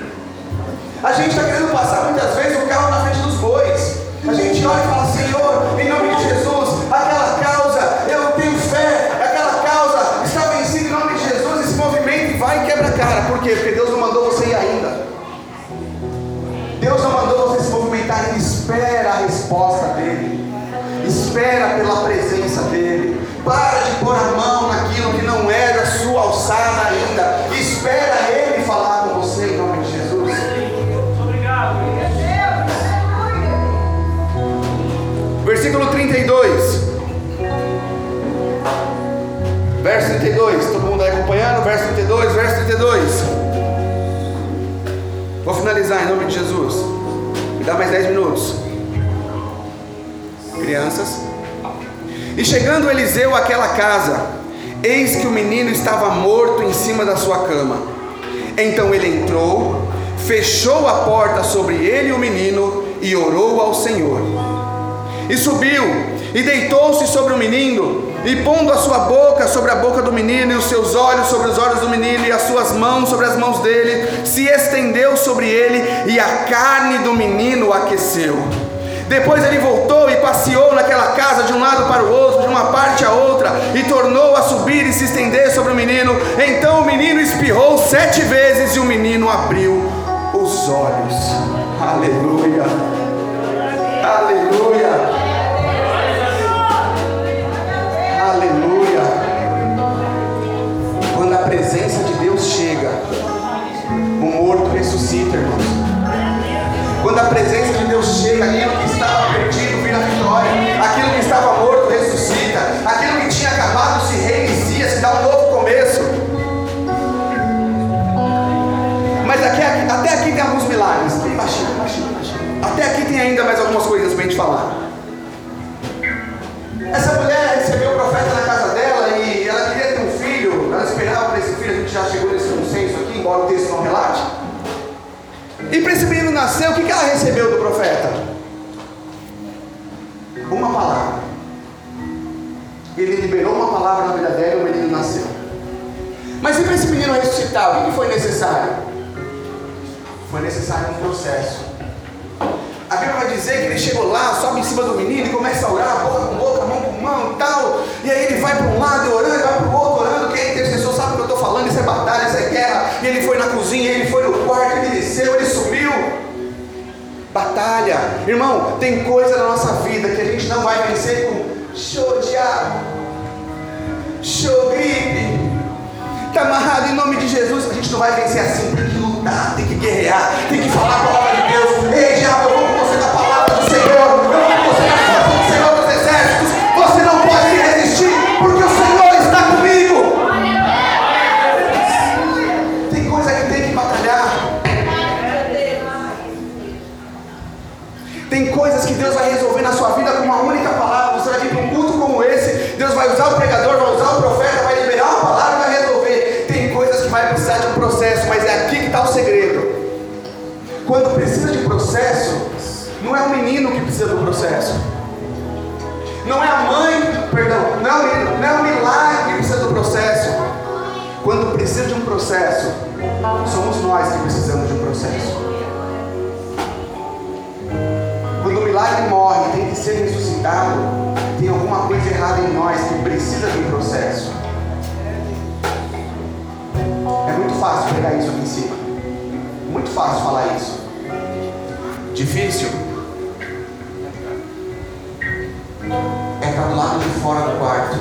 A gente está querendo passar muitas vezes o carro na frente dos bois. A gente olha e fala, Senhor, em nome de Jesus, aquela causa, eu tenho fé, aquela causa está vencida em nome de Jesus, esse movimento vai e quebra a cara. Por quê? Porque Deus não mandou você ir ainda. Deus não mandou você se movimentar, Ele espera a resposta dEle, espera pela presença dEle. Para de pôr a mão naquilo que não é da sua alçada ainda, espera Ele falar com você em nome de Jesus. Obrigado. Versículo 32. Verso 32. Todo mundo aí acompanhando? Verso 32, verso 32. Vou finalizar em nome de Jesus. Me dá mais 10 minutos. Crianças. E chegando Eliseu àquela casa, eis que o menino estava morto em cima da sua cama. Então ele entrou, fechou a porta sobre ele e o menino e orou ao Senhor. E subiu, e deitou-se sobre o menino, e pondo a sua boca sobre a boca do menino, e os seus olhos sobre os olhos do menino, e as suas mãos sobre as mãos dele, se estendeu sobre ele, e a carne do menino aqueceu. Depois ele voltou e passeou naquela casa de um lado para o outro, de uma parte a outra, e tornou a subir e se estender sobre o menino. Então o menino espirrou 7 vezes, e o menino abriu os olhos. Aleluia! Aleluia! Aleluia! Quando a presença de Deus chega, o morto ressuscita, irmãos. Quando a presença de Deus chega, aquilo que estava perdido vira vitória, aquilo que estava morto ressuscita, aquilo que tinha acabado se reinicia. Ele liberou uma palavra na vida dela e o menino nasceu. Mas e para esse menino ressuscitar, o que foi necessário? Foi necessário um processo. A Bíblia vai dizer que ele chegou lá, sobe em cima do menino e começa a orar, boca com boca, mão com mão e tal. E aí ele vai para um lado orando, vai para o outro orando. Quem é intercessor sabe o que eu estou falando, isso é batalha, isso é guerra. E ele foi na cozinha, ele foi no quarto, ele desceu, ele sumiu. Batalha. Irmão, tem coisa na nossa vida que a gente não vai vencer com show diabo, show gripe, está amarrado em nome de Jesus. A gente não vai vencer assim, tem que lutar, tem que guerrear, tem que falar a palavra de Deus. Ei diabo, eu vou com você na palavra do Senhor, eu vou com você na palavra do Senhor dos Exércitos. Você não pode me resistir, porque o Senhor está comigo. Tem coisa que tem que batalhar. Tem coisas que Deus vai resolver na sua vida com uma única palavra. Você vai vir para um culto como esse, Deus vai usar o pregador, vai usar o profeta, vai liberar uma palavra e vai resolver. Tem coisas que vai precisar de um processo, mas é aqui que está o segredo. Quando precisa de processo, não é o menino que precisa do processo. Não é a mãe, perdão, não é o milagre que precisa do processo. Quando precisa de um processo, somos nós que precisamos de um processo. Quando o milagre morre, tem que ser ressuscitado, tem alguma coisa errada em nós que precisa de um processo. É muito fácil pegar isso aqui em cima, muito fácil falar isso. Difícil é estar do lado de fora do quarto.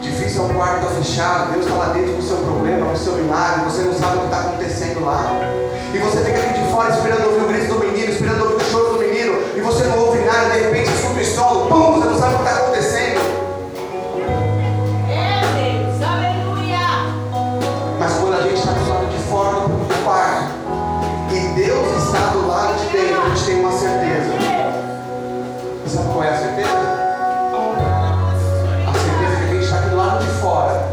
Difícil é um quarto que está fechado, Deus está lá dentro com o seu problema, com o seu milagre, você não sabe o que está acontecendo lá. E você fica aqui de fora esperando ouvir o grito do menino, esperando ouvir o choro do menino, e você não ouve nada, de repente escuta o solo, pum, você não sabe o que está acontecendo. É Deus, aleluia! Mas quando a gente está do lado de fora do quarto, e Deus está do lado de dentro, a gente tem uma certeza. Você sabe qual é a certeza? A certeza que a gente está aqui do lado de fora,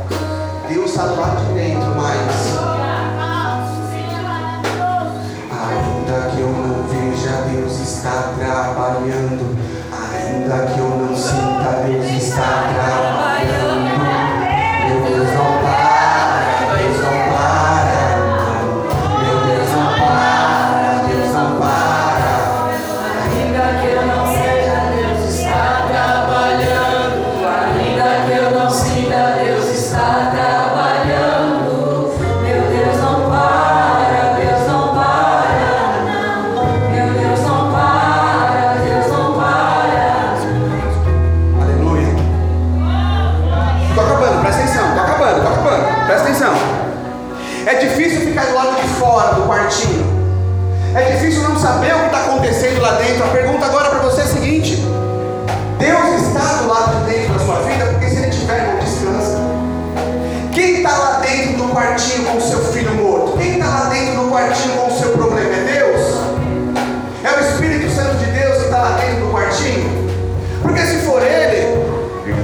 Deus está do lado de dentro, mas... Ainda que eu não veja, Deus está trabalhando. Ainda que eu não sinta, Deus está trabalhando. Meu Deus não para, Deus não para. Meu Deus não para, Deus não para. Ainda que eu não seja, Deus está trabalhando. Ainda que eu não sinta, Deus está trabalhando. É difícil não saber o que está acontecendo lá dentro. A pergunta agora para você é a seguinte: Deus está do lado de dentro da sua vida? Porque se ele estiver, não descansa. Quem está lá dentro do quartinho com o seu filho morto? Quem está lá dentro do quartinho com o seu problema? É Deus? É o Espírito Santo de Deus que está lá dentro do quartinho? Porque se for ele,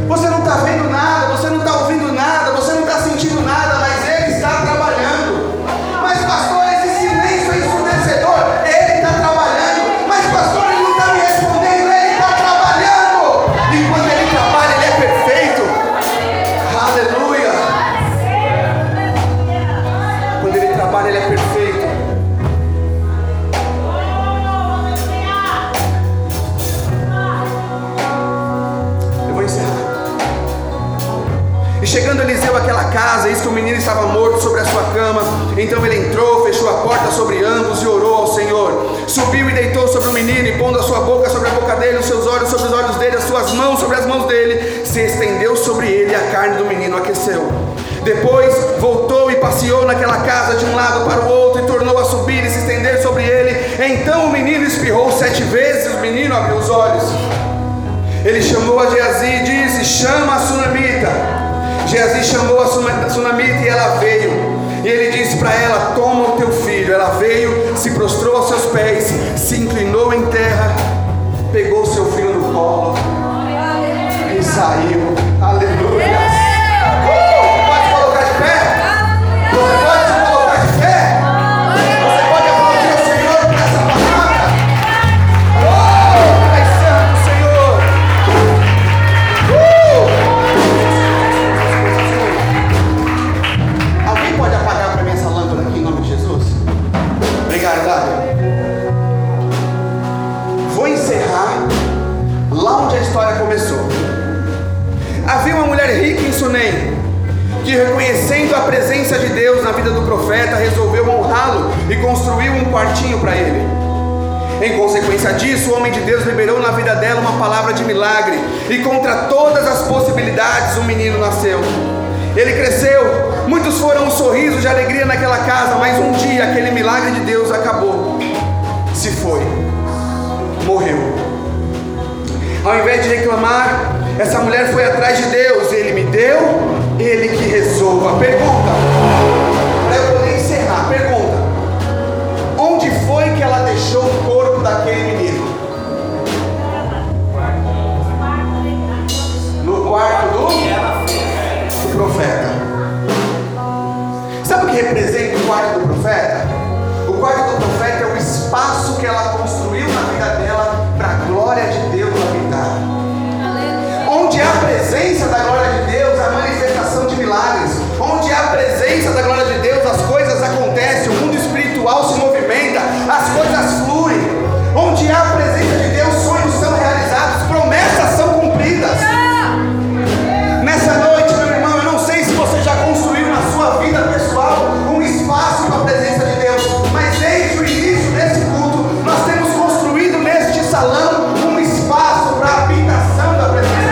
você não está vendo nada, você não está ouvindo nada, você não está sentindo nada, mas ele está trabalhando. Mas pastor, chegando Eliseu àquela casa, eis que o menino estava morto sobre a sua cama. Então ele entrou, fechou a porta sobre ambos e orou ao Senhor. Subiu e deitou sobre o menino, e pondo a sua boca sobre a boca dele, os seus olhos sobre os olhos dele, as suas mãos sobre as mãos dele, se estendeu sobre ele e a carne do menino aqueceu. Depois voltou e passeou naquela casa de um lado para o outro, e tornou a subir e se estender sobre ele. Então o menino espirrou 7 vezes, o menino abriu os olhos. Ele chamou a Geazi e disse: chama a Sunamita. Geazi chamou a Sunamita e ela veio, e ele disse para ela: toma o teu filho. Ela veio, se prostrou aos seus pés, se inclinou em terra, pegou seu filho no colo e saiu. Aleluia. Pode colocar de pé? Você pode? reconhecendo a presença de Deus na vida do profeta, resolveu honrá-lo e construiu um quartinho para ele. Em consequência disso, o homem de Deus liberou na vida dela uma palavra de milagre, e contra todas as possibilidades, o menino nasceu. Ele cresceu, muitos foram um sorriso de alegria naquela casa, mas um dia aquele milagre de Deus acabou. Se foi, morreu. Ao invés de reclamar, essa mulher foi atrás de Deus. Ele me deu, Ele que resolva. Pergunta, para eu poder encerrar, pergunta: onde foi que ela deixou o corpo daquele menino? No quarto do profeta. Sabe o que representa o quarto do profeta? O quarto do profeta é o espaço que ela construiu na vida dela para a glória de Deus habitar. Onde há a presença da glória de Deus, a manifestação de milagres. Onde há a presença da glória de Deus, as coisas acontecem, o mundo espiritual se movimenta, as coisas fluem. Onde há a presença de Deus, sonhos são realizados, promessas são cumpridas. Nessa noite, meu irmão, eu não sei se você já construiu na sua vida pessoal um espaço para a presença de Deus, mas desde o início desse culto, nós temos construído neste salão um espaço para a habitação da presença de Deus.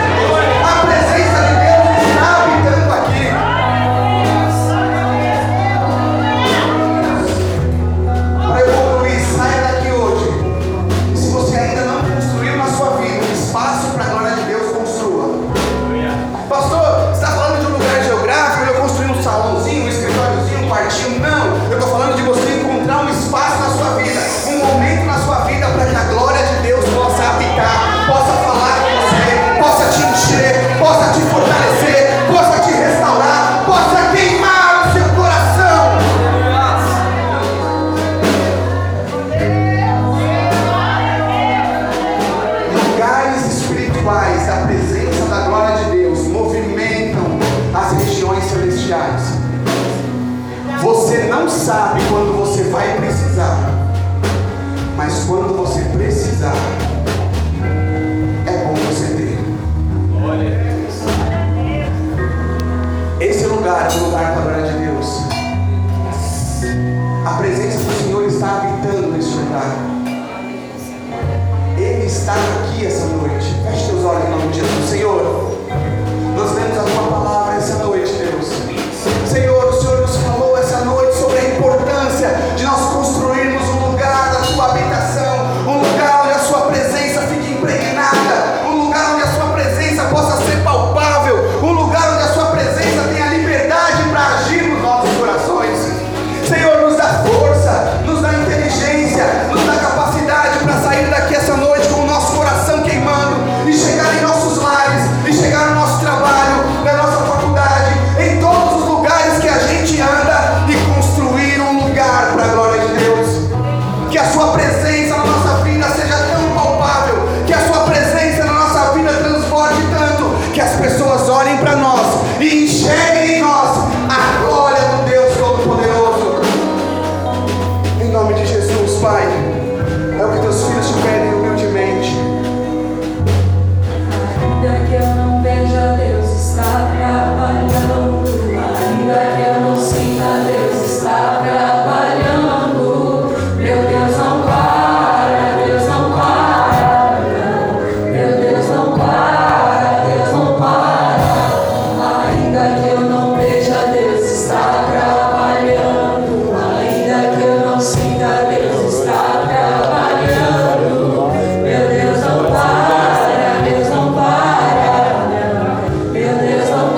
Sabe quando você vai precisar, mas quando você precisar, é bom você ter. Olha, esse lugar é o lugar da glória de Deus. A presença do Senhor está habitando neste lugar. Ele está aqui essa noite. Feche teus olhos em nome de Jesus. Senhor, nós temos a tua palavra essa noite, Deus. Senhor, o Senhor nos falou essa noite sobre a importância de nós construirmos um lugar da tua habitação, um lugar onde a sua presença fique impregnada, um lugar onde a sua presença possa ser palpável, um lugar onde a sua presença tenha liberdade para agir nos nossos corações. Senhor, nos dá força, nos dá inteligência, nos dá capacidade para sair daqui essa noite com o nosso coração queimando e chegar em nossos lares, e chegar no nosso trabalho, na nossa faculdade, em todos os que a gente anda, e construir um lugar para a glória de Deus. Que a sua presença na nossa vida seja tão palpável, que a sua presença na nossa vida transborde tanto, que as pessoas olhem para nós e enxerguem em nós a glória do Deus Todo-Poderoso. Em nome de Jesus, Pai, é o que teus filhos te pedem humildemente. Ainda que eu não veja, Deus está trabalhando. Ainda que eu não sinta, Deus está trabalhando. Meu Deus não para, Deus não para, não. Meu Deus não para, ainda que eu não veja, Deus está trabalhando. Ainda que eu não sinta, Deus está trabalhando. Meu Deus não para, Deus não para, não. Meu Deus não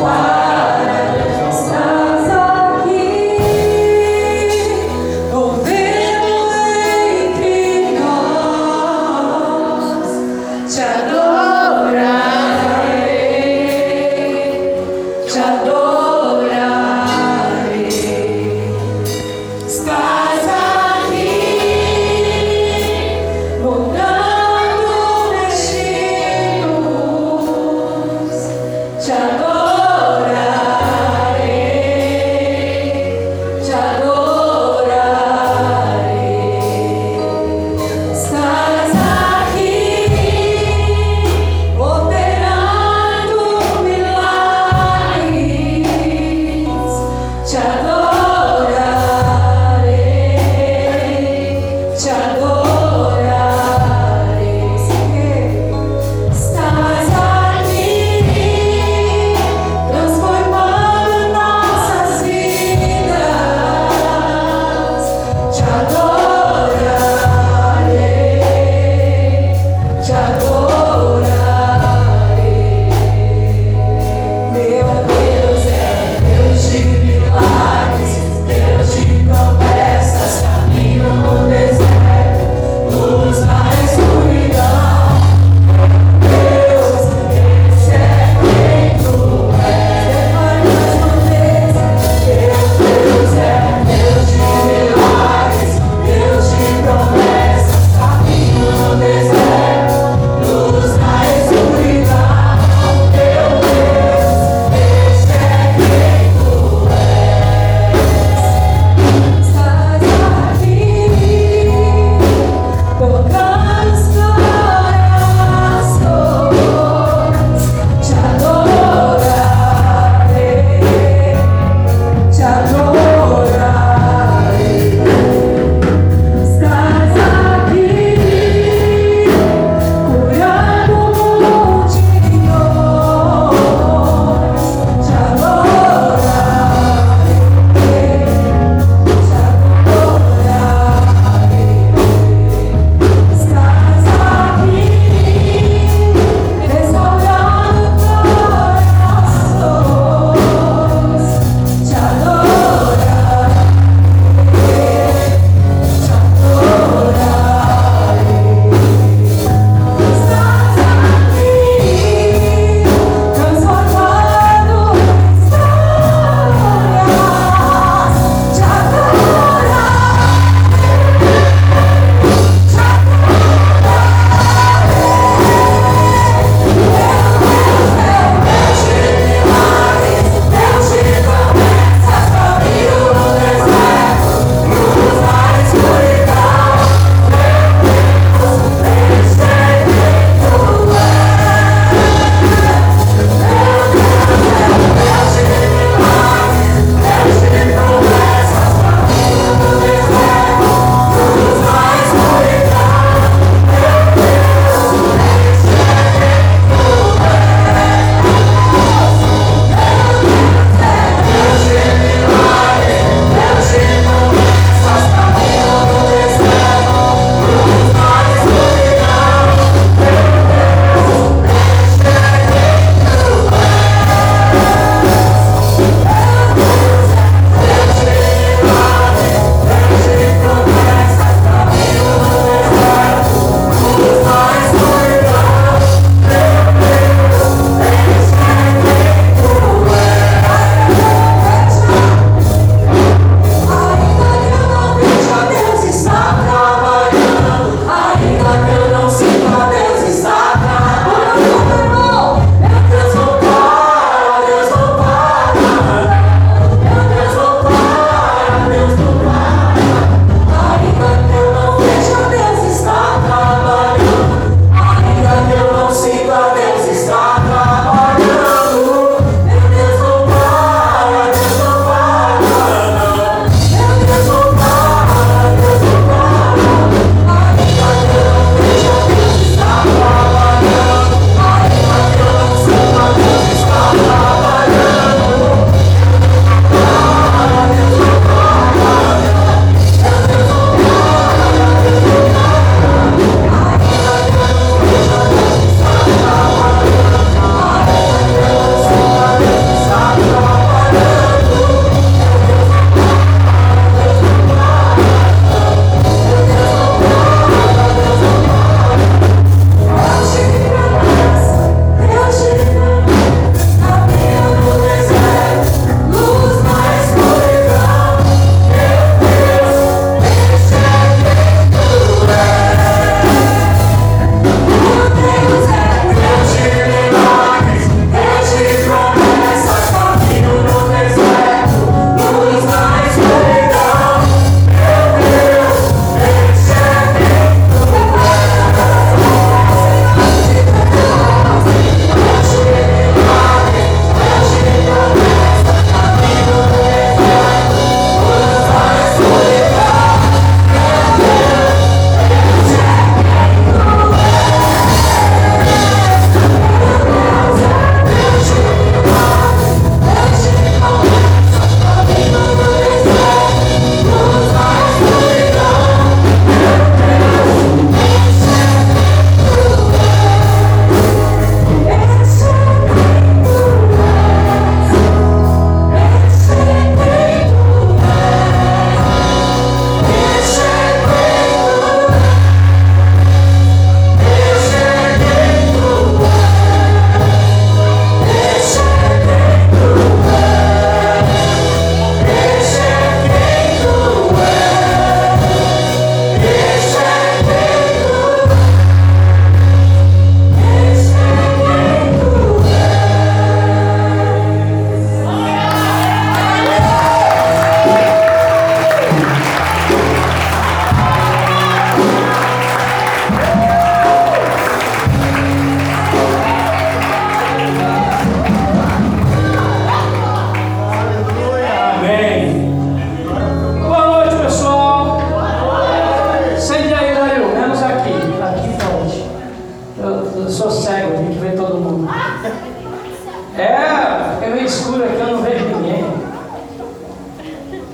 É meio escuro aqui, eu não vejo ninguém.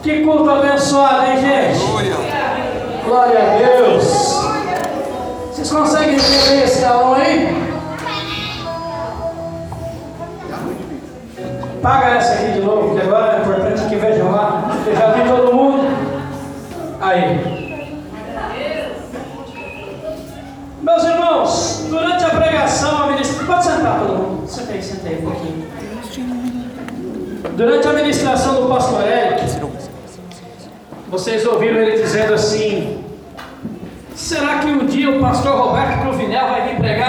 Que culto abençoado, hein, gente? Glória a Deus. Vocês conseguem entender esse talão aí? Paga essa aqui de novo, porque agora é importante que vejam lá. Eu já vi todo mundo. Aí. Meus irmãos, durante a pregação, a ministra... Pode sentar, todo mundo. Senta aí um pouquinho. Durante a ministração do pastor Eric, vocês ouviram ele dizendo assim: será que um dia o pastor Roberto Cruvinel vai vir pregar